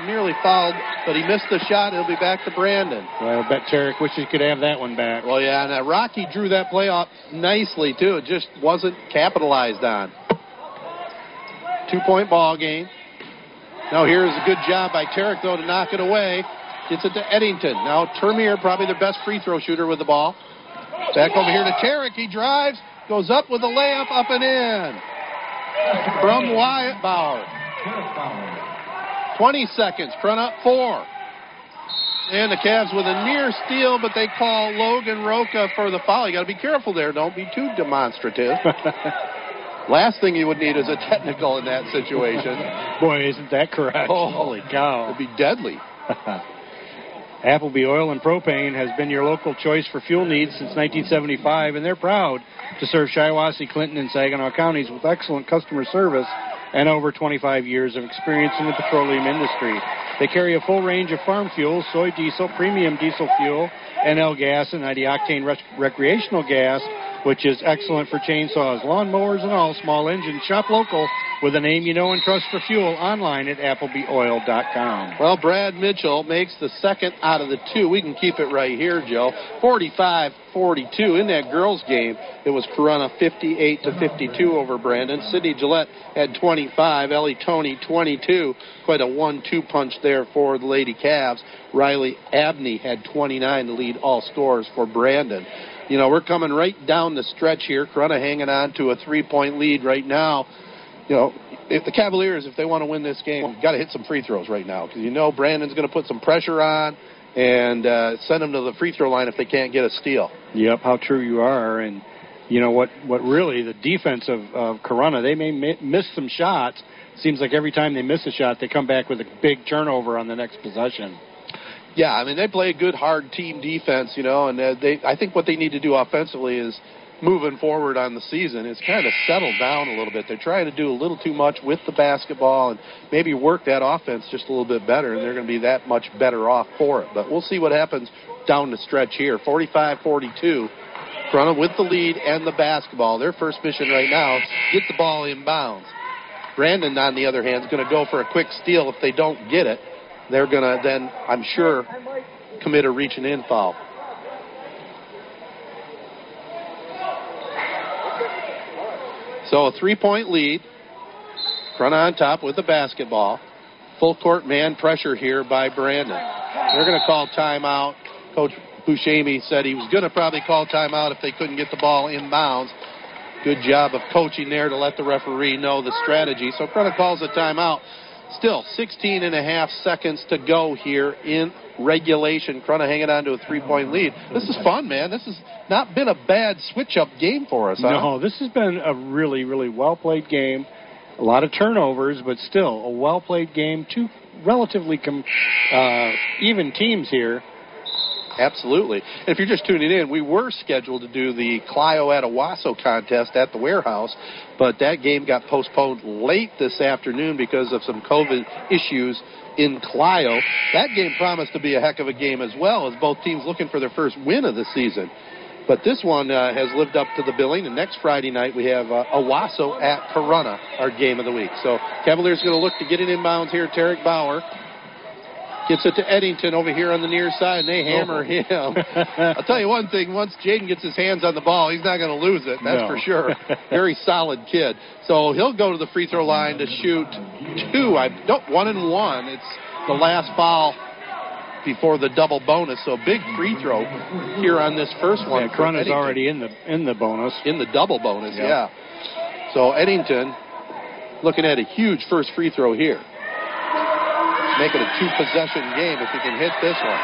Nearly fouled, but he missed the shot. He'll be back to Brandon. Well, I bet Tarek wishes he could have that one back. Well, yeah, and uh, Rocky drew that play up nicely, too. It just wasn't capitalized on. Two-point ball game. Now here's a good job by Tarek, though, to knock it away. Gets it to Eddington. Now Tremere, probably the best free throw shooter with the ball. Back over here to Tarek. He drives. Goes up with a layup, up and in. From Wyatt Bauer. twenty seconds, Corunna up four. And the Cavs with a near steal, but they call Logan Rocha for the foul. You got to be careful there. Don't be too demonstrative. Last thing you would need is a technical in that situation. Boy, isn't that correct? Oh, holy cow. It'd be deadly. Appleby Oil and Propane has been your local choice for fuel needs since nineteen seventy-five, and they're proud to serve Shiawassee, Clinton, and Saginaw counties with excellent customer service and over twenty-five years of experience in the petroleum industry. They carry a full range of farm fuels, soy diesel, premium diesel fuel, N L gas, and ninety octane rec- recreational gas, which is excellent for chainsaws, lawnmowers, and all small engines. Shop local with a name you know and trust for fuel online at appleby oil dot com. Well, Brad Mitchell makes the second out of the two. We can keep it right here, Joe. forty-five forty-two in that girls' game. It was Corunna fifty-eight to fifty-two over Brandon. Sydney Gillette had twenty-five. Ellie Toney, twenty-two. Quite a one two punch there for the Lady Cavs. Riley Abney had twenty-nine to lead all scorers for Brandon. You know, we're coming right down the stretch here. Corunna hanging on to a three-point lead right now. You know, if the Cavaliers, if they want to win this game, we've got to hit some free throws right now, because you know Brandon's going to put some pressure on and uh, send them to the free throw line if they can't get a steal. Yep, how true you are. And, you know, what, what really the defense of, of Corunna, they may miss some shots. Seems like every time they miss a shot, they come back with a big turnover on the next possession. Yeah, I mean, they play a good, hard team defense, you know, and they. I think what they need to do offensively is, moving forward on the season, is kind of settle down a little bit. They're trying to do a little too much with the basketball and maybe work that offense just a little bit better, and they're going to be that much better off for it. But we'll see what happens down the stretch here. forty-five forty-two, Corunna with the lead and the basketball. Their first mission right now is get the ball inbounds. Brandon, on the other hand, is going to go for a quick steal. If they don't get it, they're going to then, I'm sure, commit a reaching in foul. So a three-point lead. Corunna on top with the basketball. Full-court man pressure here by Brandon. They're going to call timeout. Coach Buscemi said he was going to probably call timeout if they couldn't get the ball inbounds. Good job of coaching there to let the referee know the strategy. So Corunna calls a timeout. Still, sixteen and a half seconds to go here in regulation. Corunna hanging on to a three-point lead. This is fun, man. This has not been a bad switch-up game for us, huh? No, this has been a really, really well-played game. A lot of turnovers, but still a well-played game. Two relatively com- uh, even teams here. Absolutely. And if you're just tuning in, we were scheduled to do the Clio at Owasso contest at the warehouse, but that game got postponed late this afternoon because of some COVID issues in Clio. That game promised to be a heck of a game as well, as both teams looking for their first win of the season. But this one uh, has lived up to the billing, and next Friday night we have uh, Owasso at Corunna, our game of the week. So Cavaliers going to look to get it inbounds here. Tarek Bauer gets it to Eddington over here on the near side, and they hammer him. I'll tell you one thing, once Jaden gets his hands on the ball, he's not going to lose it, that's no. for sure. Very solid kid. So he'll go to the free throw line to shoot two. I don't, one and one. It's the last foul before the double bonus, so big free throw here on this first one. Yeah, Corunna's already in the in the bonus. In the double bonus, yeah. yeah. So Eddington looking at a huge first free throw here. Make it a two-possession game if he can hit this one.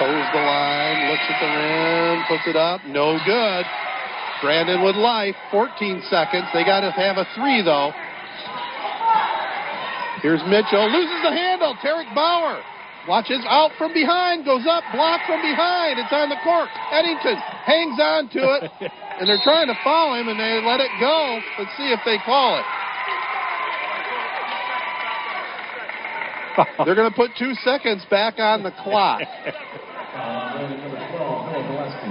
Pulls the line, looks at the rim, puts it up. No good. Brandon with life, fourteen seconds. They got to have a three, though. Here's Mitchell. Loses the handle. Tarek Bauer watches out from behind, goes up, blocked from behind. It's on the court. Eddington hangs on to it, and they're trying to foul him, and they let it go. Let's see if they call it. They're going to put two seconds back on the clock.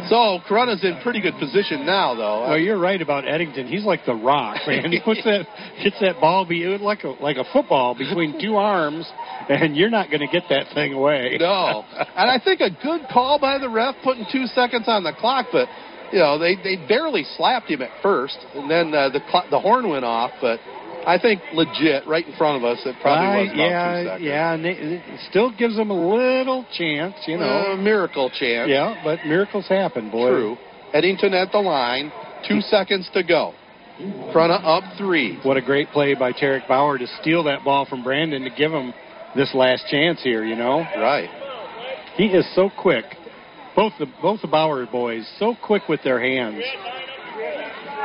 So, Corunna's in pretty good position now, though. Well, you're right about Eddington. He's like the rock, man. He puts that, hits that ball be, like a like a football between two arms, and you're not going to get that thing away. No. And I think a good call by the ref, putting two seconds on the clock, but, you know, they, they barely slapped him at first, and then uh, the cl- the horn went off, but... I think legit, right in front of us, it probably was about yeah, two seconds. Yeah, and it still gives them a little chance, you know. A miracle chance. Yeah, but miracles happen, boy. True. Eddington at the line, two seconds to go. Corunna up three. What a great play by Tarek Bauer to steal that ball from Brandon to give him this last chance here, you know. Right. He is so quick. Both the, both the Bauer boys, so quick with their hands.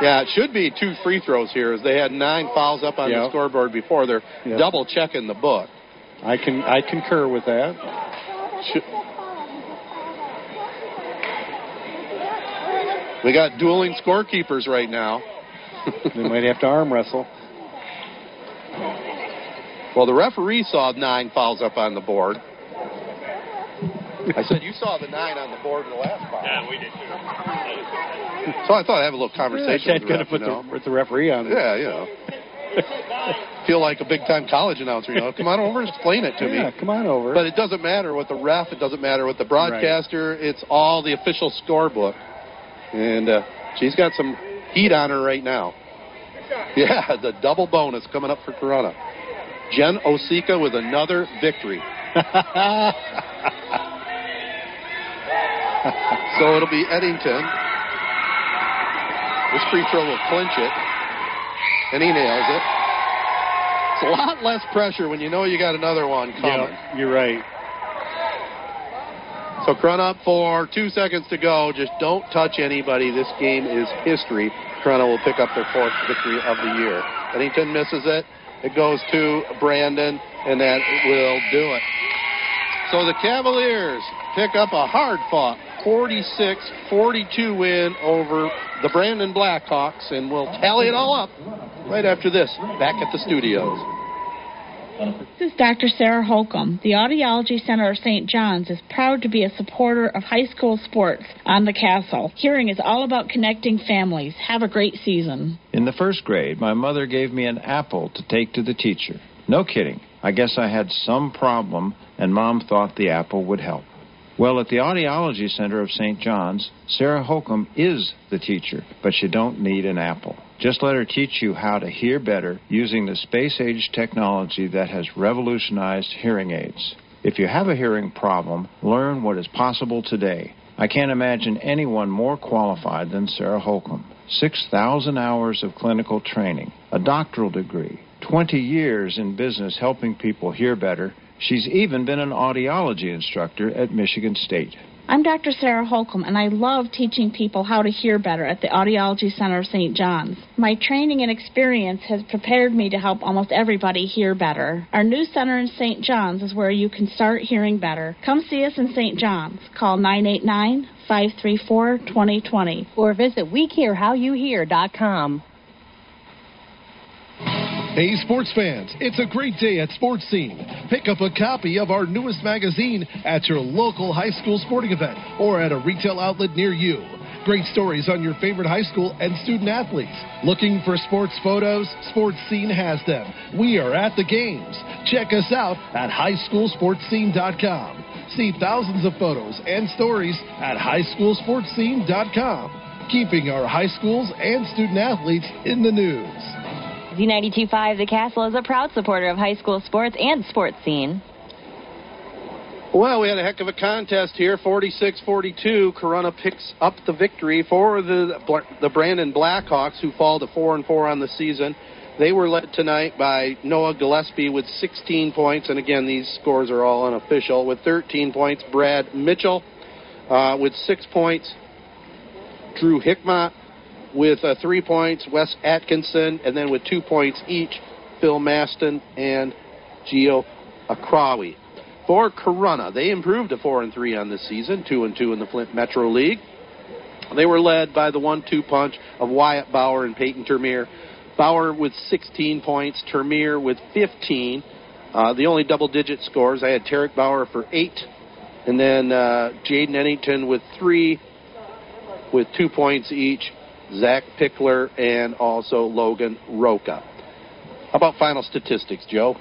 Yeah, it should be two free throws here, as they had nine fouls up on yep. the scoreboard before. They're yep. double checking the book. I can I concur with that. Should... We got dueling scorekeepers right now. They might have to arm wrestle. Well, the referee saw nine fouls up on the board. I said, you saw the nine on the board in the last foul. Yeah, we did too. So I thought I'd have a little conversation yeah, with, the ref, put you know? the, with the referee on it. Yeah, you know. Feel like a big-time college announcer, you know. Come on over and explain it to yeah, me. Yeah, come on over. But it doesn't matter with the ref. It doesn't matter with the broadcaster. Right. It's all the official scorebook. And uh, she's got some heat on her right now. Yeah, the double bonus coming up for Corunna. Jen Osika with another victory. So it'll be Eddington. This free throw will clinch it. And he nails it. It's a lot less pressure when you know you got another one coming. Yeah, you're right. So Corunna up for two seconds to go. Just don't touch anybody. This game is history. Corunna will pick up their fourth victory of the year. Eddington misses it. It goes to Brandon, and that will do it. So the Cavaliers pick up a hard-fought forty-six forty-two win over the Brandon Blackhawks, and we'll tally it all up right after this, back at the studios. This is Doctor Sarah Holcomb. The Audiology Center of Saint John's is proud to be a supporter of high school sports on the Castle. Hearing is all about connecting families. Have a great season. In the first grade, my mother gave me an apple to take to the teacher. No kidding. I guess I had some problem, and Mom thought the apple would help. Well, at the Audiology Center of Saint John's, Sarah Holcomb is the teacher, but you don't need an apple. Just let her teach you how to hear better using the space-age technology that has revolutionized hearing aids. If you have a hearing problem, learn what is possible today. I can't imagine anyone more qualified than Sarah Holcomb. six thousand hours of clinical training, a doctoral degree, twenty years in business helping people hear better. She's even been an audiology instructor at Michigan State. I'm Doctor Sarah Holcomb, and I love teaching people how to hear better at the Audiology Center of Saint John's. My training and experience has prepared me to help almost everybody hear better. Our new center in Saint John's is where you can start hearing better. Come see us in Saint John's. Call nine eight nine, five three four, two zero two zero or visit we care how you hear dot com. Hey, sports fans, it's a great day at Sports Scene. Pick up a copy of our newest magazine at your local high school sporting event or at a retail outlet near you. Great stories on your favorite high school and student athletes. Looking for sports photos? Sports Scene has them. We are at the games. Check us out at high school sports scene dot com. See thousands of photos and stories at high school sports scene dot com. Keeping our high schools and student athletes in the news. Z ninety-two point five, The Castle is a proud supporter of high school sports and Sports Scene. Well, we had a heck of a contest here, forty-six forty-two. Corunna picks up the victory for the the Brandon Blackhawks, who fall to four and four on the season. They were led tonight by Noah Gillespie with sixteen points, and again, these scores are all unofficial. With thirteen points, Brad Mitchell uh, with six points. Drew Hickmott with uh, three points. Wes Atkinson, and then with two points each, Phil Maston and Gio Akrawi. For Corunna, they improved to four and three on this season, two and two in the Flint Metro League. They were led by the one two punch of Wyatt Bauer and Peyton Tremere. Bauer with sixteen points, Tremere with fifteen. Uh, the only double-digit scores, I had Tarek Bauer for eight, and then uh, Jaden Eddington with three, with two points each, Zach Pickler and also Logan Rocha. How about final statistics, Joe?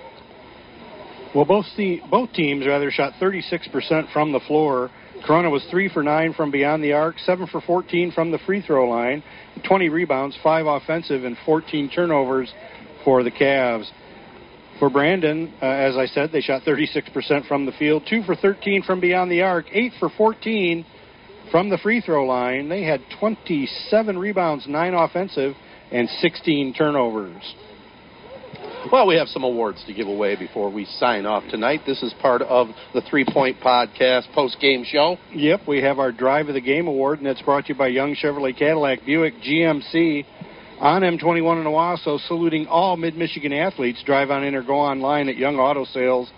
Well, both the both teams rather shot thirty-six percent from the floor. Corunna was three for nine from beyond the arc, seven for fourteen from the free throw line, twenty rebounds, five offensive, and fourteen turnovers for the Cavs. For Brandon, uh, as I said, they shot thirty-six percent from the field, two for thirteen from beyond the arc, eight for fourteen from the free throw line. They had twenty-seven rebounds, nine offensive, and sixteen turnovers. Well, we have some awards to give away before we sign off tonight. This is part of the Three Point Podcast post-game show. Yep, we have our Drive of the Game Award, and that's brought to you by Young Chevrolet Cadillac, Buick, G M C, on M twenty-one in Owasso, saluting all Mid-Michigan athletes. Drive on in or go online at young auto sales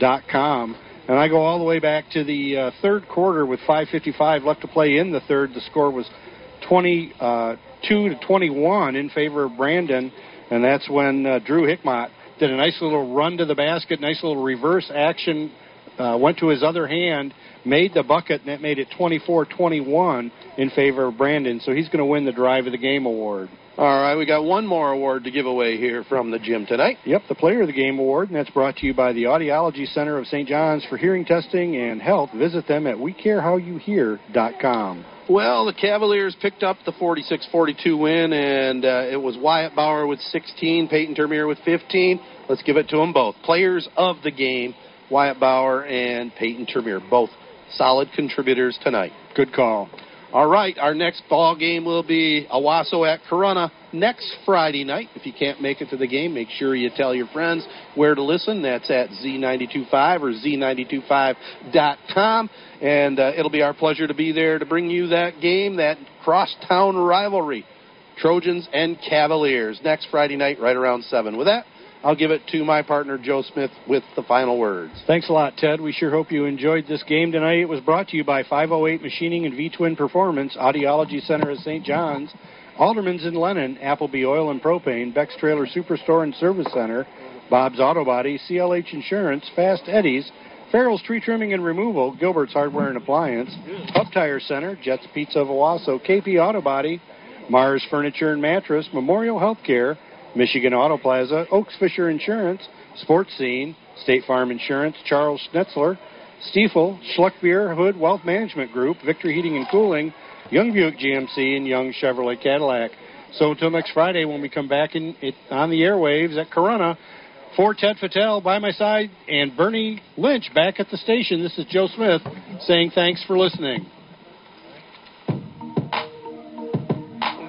dot com. And I go all the way back to the uh, third quarter with five fifty-five left to play in the third. The score was twenty-two to twenty-one in favor of Brandon. And that's when uh, Drew Hickmott did a nice little run to the basket, nice little reverse action, uh, went to his other hand, made the bucket, and that made it twenty-four twenty-one in favor of Brandon. So he's going to win the Drive of the Game Award. All right, we got one more award to give away here from the gym tonight. Yep, the Player of the Game Award, and that's brought to you by the Audiology Center of Saint John's for hearing testing and health. Visit them at we care how you hear dot com. Well, the Cavaliers picked up the forty-six forty-two win, and uh, it was Wyatt Bauer with sixteen, Peyton Tremere with fifteen. Let's give it to them both. Players of the game, Wyatt Bauer and Peyton Tremere, both solid contributors tonight. Good call. All right, our next ball game will be Owasso at Corunna next Friday night. If you can't make it to the game, make sure you tell your friends where to listen. That's at Z ninety-two point five or Z ninety-two point five dot com. And uh, it'll be our pleasure to be there to bring you that game, that crosstown rivalry, Trojans and Cavaliers, next Friday night right around seven. With that, I'll give it to my partner, Joe Smith, with the final words. Thanks a lot, Ted. We sure hope you enjoyed this game tonight. It was brought to you by five oh eight Machining and V-Twin Performance, Audiology Center of Saint John's, Alderman's in Lennon, Appleby Oil and Propane, Beck's Trailer Superstore and Service Center, Bob's Auto Body, C L H Insurance, Fast Eddie's, Farrell's Tree Trimming and Removal, Gilbert's Hardware and Appliance, Up Tire Center, Jets Pizza of Owasso, K P Auto Body, Mars Furniture and Mattress, Memorial Healthcare, Michigan Auto Plaza, Oaks Fisher Insurance, Sports Scene, State Farm Insurance, Charles Schnetzler, Stiefel, Schluckbeer, Hood Wealth Management Group, Victory Heating and Cooling, Young Buick G M C, and Young Chevrolet Cadillac. So until next Friday when we come back in, it, on the airwaves at Corunna, for Ted Patel by my side and Bernie Lynch back at the station, this is Joe Smith saying thanks for listening.